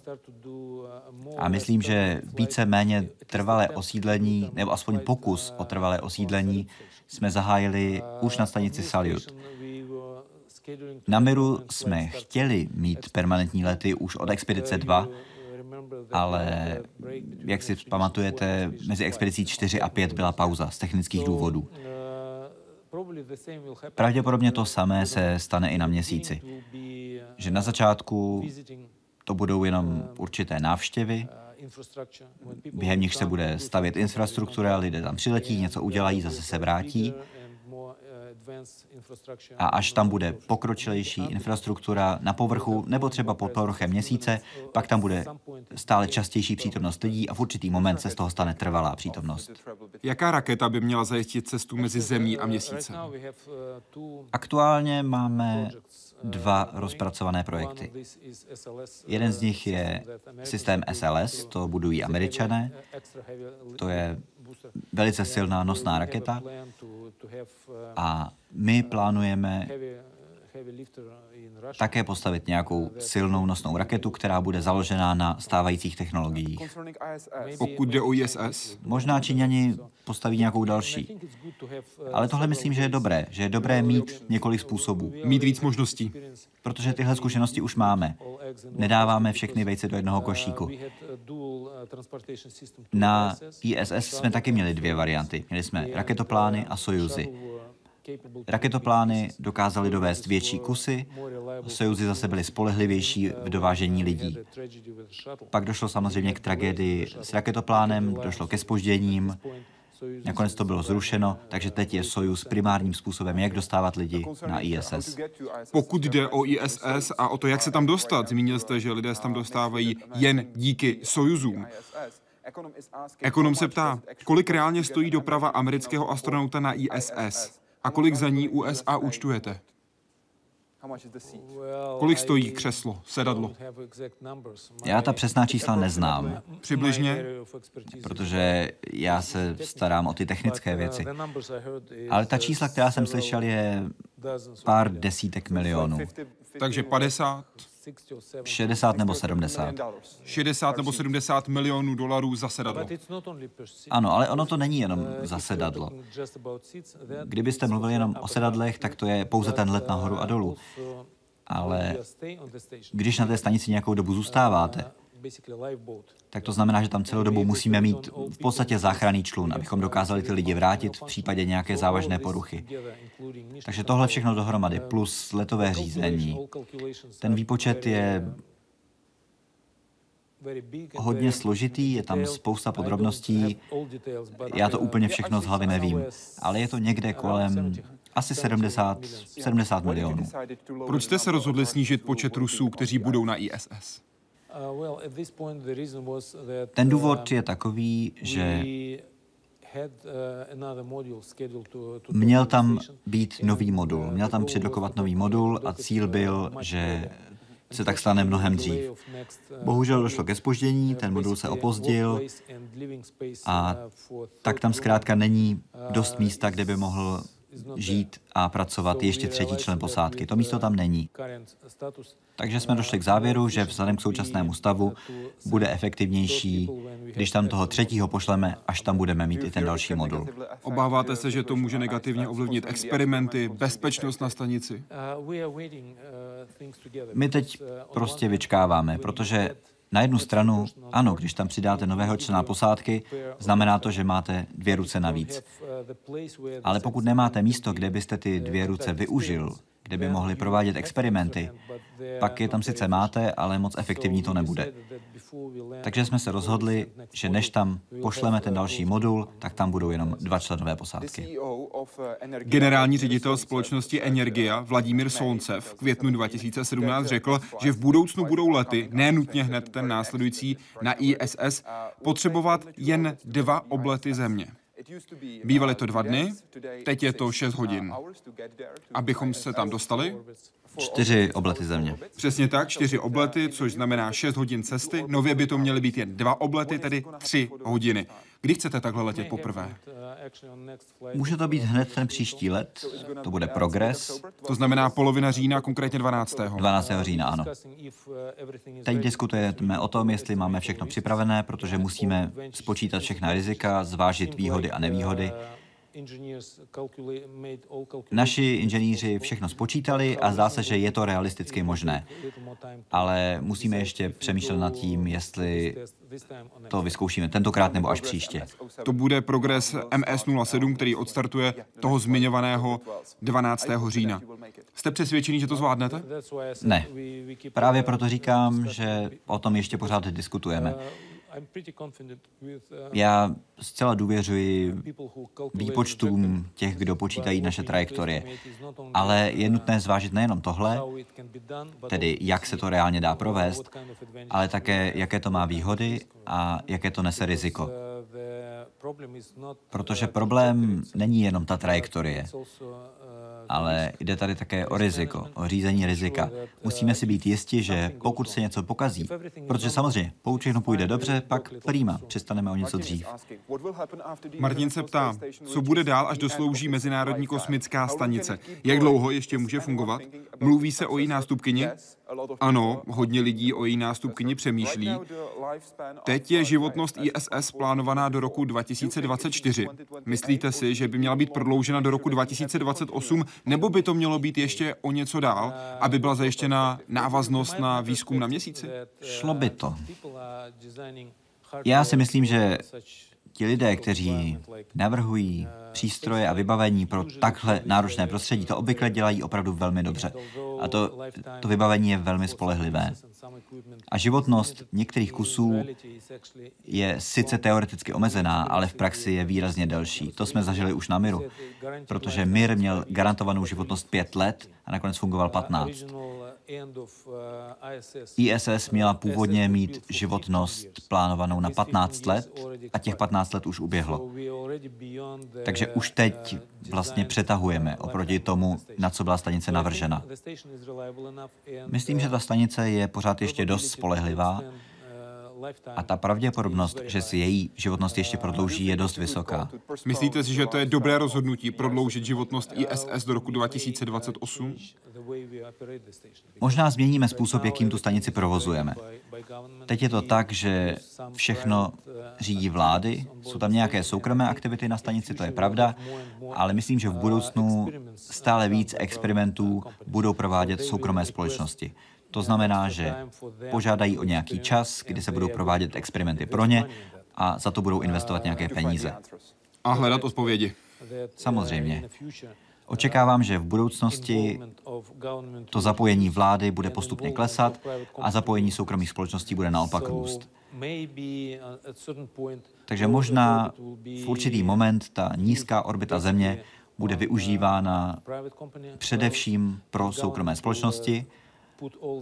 A myslím, že víceméně trvalé osídlení, nebo aspoň pokus o trvalé osídlení, jsme zahájili už na stanici Salyut. Na Miru jsme chtěli mít permanentní lety už od Expedice 2, ale, jak si pamatujete, mezi expedicí 4 a 5 byla pauza z technických důvodů. Pravděpodobně to samé se stane i na měsíci. Že na začátku to budou jenom určité návštěvy, během nich se bude stavět infrastruktura, lidé tam přiletí, něco udělají, zase se vrátí. A až tam bude pokročilejší infrastruktura na povrchu nebo třeba pod povrchem měsíce, pak tam bude stále častější přítomnost lidí a v určitý moment se z toho stane trvalá přítomnost. Jaká raketa by měla zajistit cestu mezi Zemí a měsícem? Aktuálně máme 2 rozpracované projekty. Jeden z nich je systém SLS, to budují Američané. To je velice silná nosná raketa a my plánujeme také postavit nějakou silnou nosnou raketu, která bude založená na stávajících technologiích. Pokud jde o ISS? Možná Číňani postaví nějakou další. Ale tohle myslím, že je dobré. Že je dobré mít několik způsobů. Mít víc možností. Protože tyhle zkušenosti už máme. Nedáváme všechny vejce do jednoho košíku. Na ISS jsme taky měli 2 varianty. Měli jsme raketoplány a sojuzy. Raketoplány dokázaly dovést větší kusy, Sojuzy zase byly spolehlivější v dovážení lidí. Pak došlo samozřejmě k tragédii s raketoplánem, došlo ke zpožděním, nakonec to bylo zrušeno, takže teď je Sojuz primárním způsobem, jak dostávat lidi na ISS. Pokud jde o ISS a o to, jak se tam dostat, zmínil jste, že lidé se tam dostávají jen díky Sojuzům. Ekonom se ptá, kolik reálně stojí doprava amerického astronauta na ISS a kolik za ní USA účtujete? Kolik stojí křeslo, sedadlo? Já ta přesná čísla neznám. Přibližně? Protože já se starám o ty technické věci. Ale ta čísla, která jsem slyšel, je pár desítek milionů. Takže 50? 60 nebo 70. 60 nebo 70 milionů dolarů za sedadlo. Ano, ale ono to není jenom za sedadlo. Kdybyste mluvili jenom o sedadlech, tak to je pouze ten let nahoru a dolů. Ale když na té stanici nějakou dobu zůstáváte, tak to znamená, že tam celou dobu musíme mít v podstatě záchranný člun, abychom dokázali ty lidi vrátit v případě nějaké závažné poruchy. Takže tohle všechno dohromady, plus letové řízení. Ten výpočet je hodně složitý, je tam spousta podrobností. Já to úplně všechno z hlavy nevím, ale je to někde kolem asi 70 milionů. Proč jste se rozhodli snížit počet Rusů, kteří budou na ISS? Ten důvod je takový, že měl tam být nový modul, měl tam předokovat nový modul a cíl byl, že se tak stane mnohem dřív. Bohužel došlo ke zpoždění, ten modul se opozdil a tak tam zkrátka není dost místa, kde by mohl žít a pracovat ještě třetí člen posádky. To místo tam není. Takže jsme došli k závěru, že vzhledem k současnému stavu bude efektivnější, když tam toho třetího pošleme, až tam budeme mít i ten další modul. Obáváte se, že to může negativně ovlivnit experimenty, bezpečnost na stanici? My teď prostě vyčkáváme, protože na jednu stranu, ano, když tam přidáte nového člena posádky, znamená to, že máte dvě ruce navíc. Ale pokud nemáte místo, kde byste ty dvě ruce využil, kde by mohli provádět experimenty, pak je tam sice máte, ale moc efektivní to nebude. Takže jsme se rozhodli, že než tam pošleme ten další modul, tak tam budou jenom dva členové posádky. Generální ředitel společnosti Energia Vladimír Solncev v květnu 2017 řekl, že v budoucnu budou lety, ne nutně hned ten následující, na ISS, potřebovat jen 2 oblety země. Bývaly to 2 dny, teď je to 6 hodin. Abychom se tam dostali? 4 oblety země. Přesně tak, 4 oblety, což znamená 6 hodin cesty. Nově by to měly být jen 2 oblety, tedy 3 hodiny. Kdy chcete takhle letět poprvé? Může to být hned ten příští let, to bude Progress. To znamená polovina října, konkrétně 12. 12. října, ano. Teď diskutujeme o tom, jestli máme všechno připravené, protože musíme spočítat všechna rizika, zvážit výhody a nevýhody. Naši inženýři všechno spočítali a zdá se, že je to realisticky možné. Ale musíme ještě přemýšlet nad tím, jestli to vyzkoušíme tentokrát nebo až příště. To bude Progress MS-07, který odstartuje toho zmiňovaného 12. října. Jste přesvědčeni, že to zvládnete? Ne. Právě proto říkám, že o tom ještě pořád diskutujeme. Já zcela důvěřuji výpočtům těch, kdo počítají naše trajektorie, ale je nutné zvážit nejenom tohle, tedy jak se to reálně dá provést, ale také jaké to má výhody a jaké to nese riziko. Protože problém není jenom ta trajektorie, ale jde tady také o riziko, o řízení rizika. Musíme si být jisti, že pokud se něco pokazí, protože samozřejmě, pokud všechno půjde dobře, pak prýma, přestaneme o něco dřív. Martin se ptá, co bude dál, až doslouží Mezinárodní kosmická stanice? Jak dlouho ještě může fungovat? Mluví se o její nástupkyni? Ano, hodně lidí o její nástupkyni přemýšlí. Teď je životnost ISS plánovaná do roku 2024. Myslíte si, že by měla být prodloužena do roku 2028, nebo by to mělo být ještě o něco dál, aby byla zajištěna návaznost na výzkum na Měsíci? Šlo by to. Já si myslím, že ti lidé, kteří navrhují přístroje a vybavení pro takhle náročné prostředí, to obvykle dělají opravdu velmi dobře. A to vybavení je velmi spolehlivé. A životnost některých kusů je sice teoreticky omezená, ale v praxi je výrazně delší. To jsme zažili už na Miru, protože Mir měl garantovanou životnost 5 let a nakonec fungoval 15. ISS měla původně mít životnost plánovanou na 15 let a těch 15 let už uběhlo. Takže už teď vlastně přetahujeme oproti tomu, na co byla stanice navržena. Myslím, že ta stanice je pořád ještě dost spolehlivá a ta pravděpodobnost, že si její životnost ještě prodlouží, je dost vysoká. Myslíte si, že to je dobré rozhodnutí prodloužit životnost ISS do roku 2028? Možná změníme způsob, jakým tu stanici provozujeme. Teď je to tak, že všechno řídí vlády, jsou tam nějaké soukromé aktivity na stanici, to je pravda, ale myslím, že v budoucnu stále víc experimentů budou provádět soukromé společnosti. To znamená, že požádají o nějaký čas, kdy se budou provádět experimenty pro ně a za to budou investovat nějaké peníze. A hledat odpovědi. Samozřejmě. Očekávám, že v budoucnosti to zapojení vlády bude postupně klesat a zapojení soukromých společností bude naopak růst. Takže možná v určitý moment ta nízká orbita Země bude využívána především pro soukromé společnosti,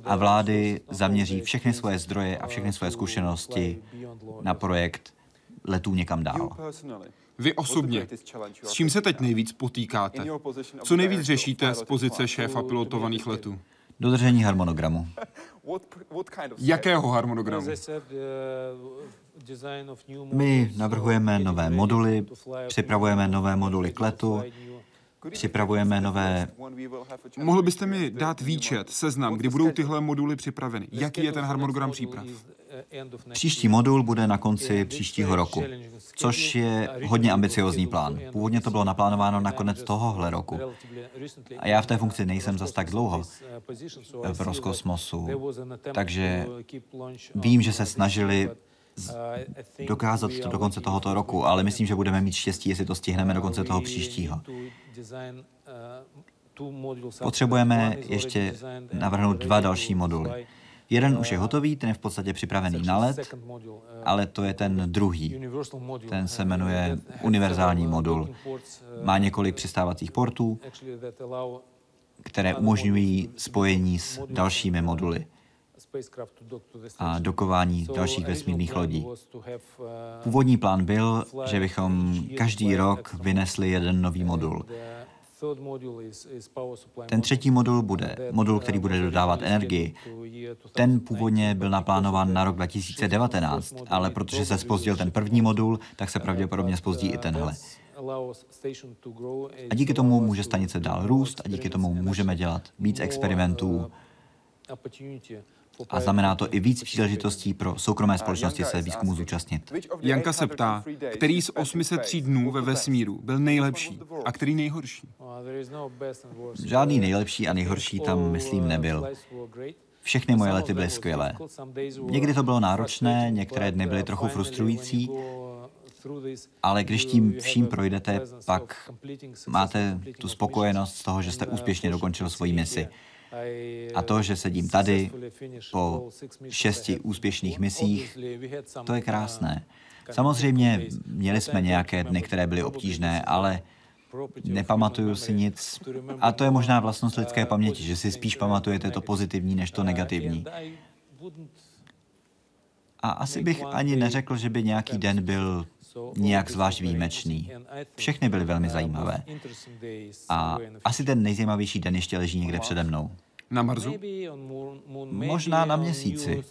a vlády zaměří všechny svoje zdroje a všechny svoje zkušenosti na projekt letů někam dál. Vy osobně, s čím se teď nejvíc potýkáte? Co nejvíc řešíte z pozice šéfa pilotovaných letů? Dodržení harmonogramu. Jakého harmonogramu? My navrhujeme nové moduly, připravujeme nové moduly k letu, připravujeme nové... Mohl byste mi dát výčet, seznam, kdy budou tyhle moduly připraveny? Jaký je ten harmonogram příprav? Příští modul bude na konci příštího roku, což je hodně ambiciózní plán. Původně to bylo naplánováno na konec tohohle roku. A já v té funkci nejsem zas tak dlouho v Roskosmosu, takže vím, že se snažili dokázat to do konce tohoto roku, ale myslím, že budeme mít štěstí, jestli to stihneme do konce toho příštího. Potřebujeme ještě navrhnout 2 další moduly. Jeden už je hotový, ten je v podstatě připravený na let, ale to je ten druhý. Ten se jmenuje univerzální modul. Má několik přistávacích portů, které umožňují spojení s dalšími moduly a dokování dalších vesmírných lodí. Původní plán byl, že bychom každý rok vynesli jeden nový modul. Ten třetí modul bude modul, který bude dodávat energii. Ten původně byl naplánován na rok 2019, ale protože se zpozdil ten první modul, tak se pravděpodobně zpozdí i tenhle. A díky tomu může stanice dál růst a díky tomu můžeme dělat víc experimentů. A znamená to i víc příležitostí pro soukromé společnosti se výzkumu zúčastnit. Janka se ptá, který z 803 dnů ve vesmíru byl nejlepší a který nejhorší? Žádný nejlepší a nejhorší tam, myslím, nebyl. Všechny moje lety byly skvělé. Někdy to bylo náročné, některé dny byly trochu frustrující, ale když tím vším projdete, pak máte tu spokojenost z toho, že jste úspěšně dokončil svoji misi. A to, že sedím tady po 6 úspěšných misích, to je krásné. Samozřejmě měli jsme nějaké dny, které byly obtížné, ale nepamatuju si nic. A to je možná vlastnost lidské paměti, že si spíš pamatujete to pozitivní, než to negativní. A asi bych ani neřekl, že by nějaký den byl nějak zvlášť výjimečný. Všechny byly velmi zajímavé. A asi ten nejzajímavější den ještě leží někde přede mnou. Na Marsu? Možná na Měsíci.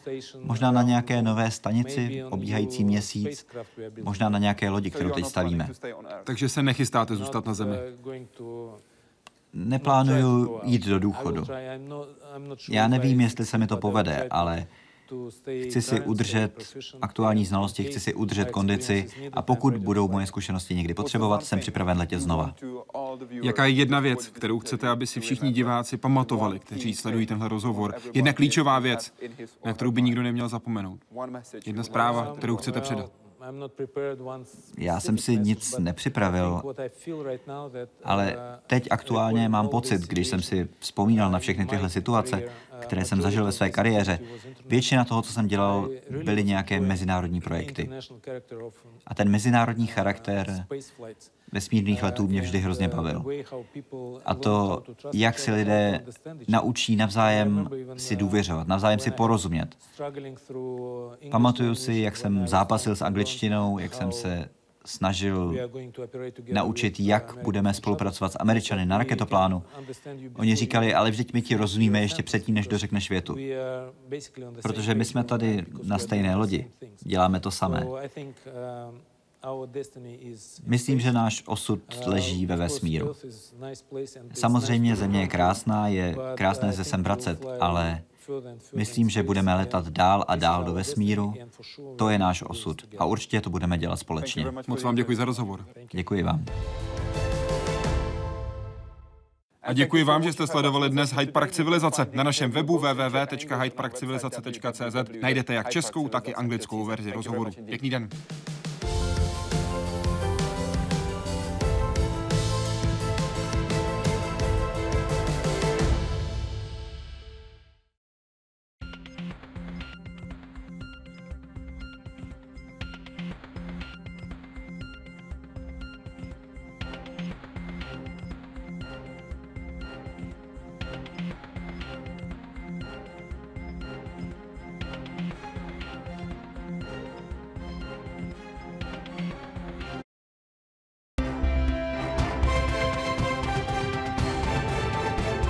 Možná na nějaké nové stanici, obíhající Měsíc. Možná na nějaké lodi, kterou teď stavíme. Takže se nechystáte zůstat na Zemi? Neplánuju jít do důchodu. Já nevím, jestli se mi to povede, ale... Chci si udržet aktuální znalosti, chci si udržet kondici a pokud budou moje zkušenosti někdy potřebovat, jsem připraven letět znova. Jaká je jedna věc, kterou chcete, aby si všichni diváci pamatovali, kteří sledují tenhle rozhovor? Jedna klíčová věc, na kterou by nikdo neměl zapomenout. Jedna zpráva, kterou chcete předat. Já jsem si nic nepřipravil, ale teď aktuálně mám pocit, když jsem si vzpomínal na všechny tyhle situace, které jsem zažil ve své kariéře. Většina toho, co jsem dělal, byly nějaké mezinárodní projekty. A ten mezinárodní charakter vesmírných letů mě vždy hrozně bavil. A to, jak si lidé naučí navzájem si důvěřovat, navzájem si porozumět. Pamatuju si, jak jsem zápasil s angličtinou, jak jsem se snažil naučit, jak budeme spolupracovat s Američany na raketoplánu. Oni říkali, ale vždyť my ti rozumíme ještě předtím, než dořekneš větu. Protože my jsme tady na stejné lodi. Děláme to samé. Myslím, že náš osud leží ve vesmíru. Samozřejmě Země je krásná, je krásné se sem vracet, ale myslím, že budeme letat dál a dál do vesmíru. To je náš osud a určitě to budeme dělat společně. Moc vám děkuji za rozhovor. Děkuji vám. A děkuji vám, že jste sledovali dnes Hyde Park Civilizace. Na našem webu www.hydeparkcivilizace.cz najdete jak českou, tak i anglickou verzi rozhovoru. Pěkný den.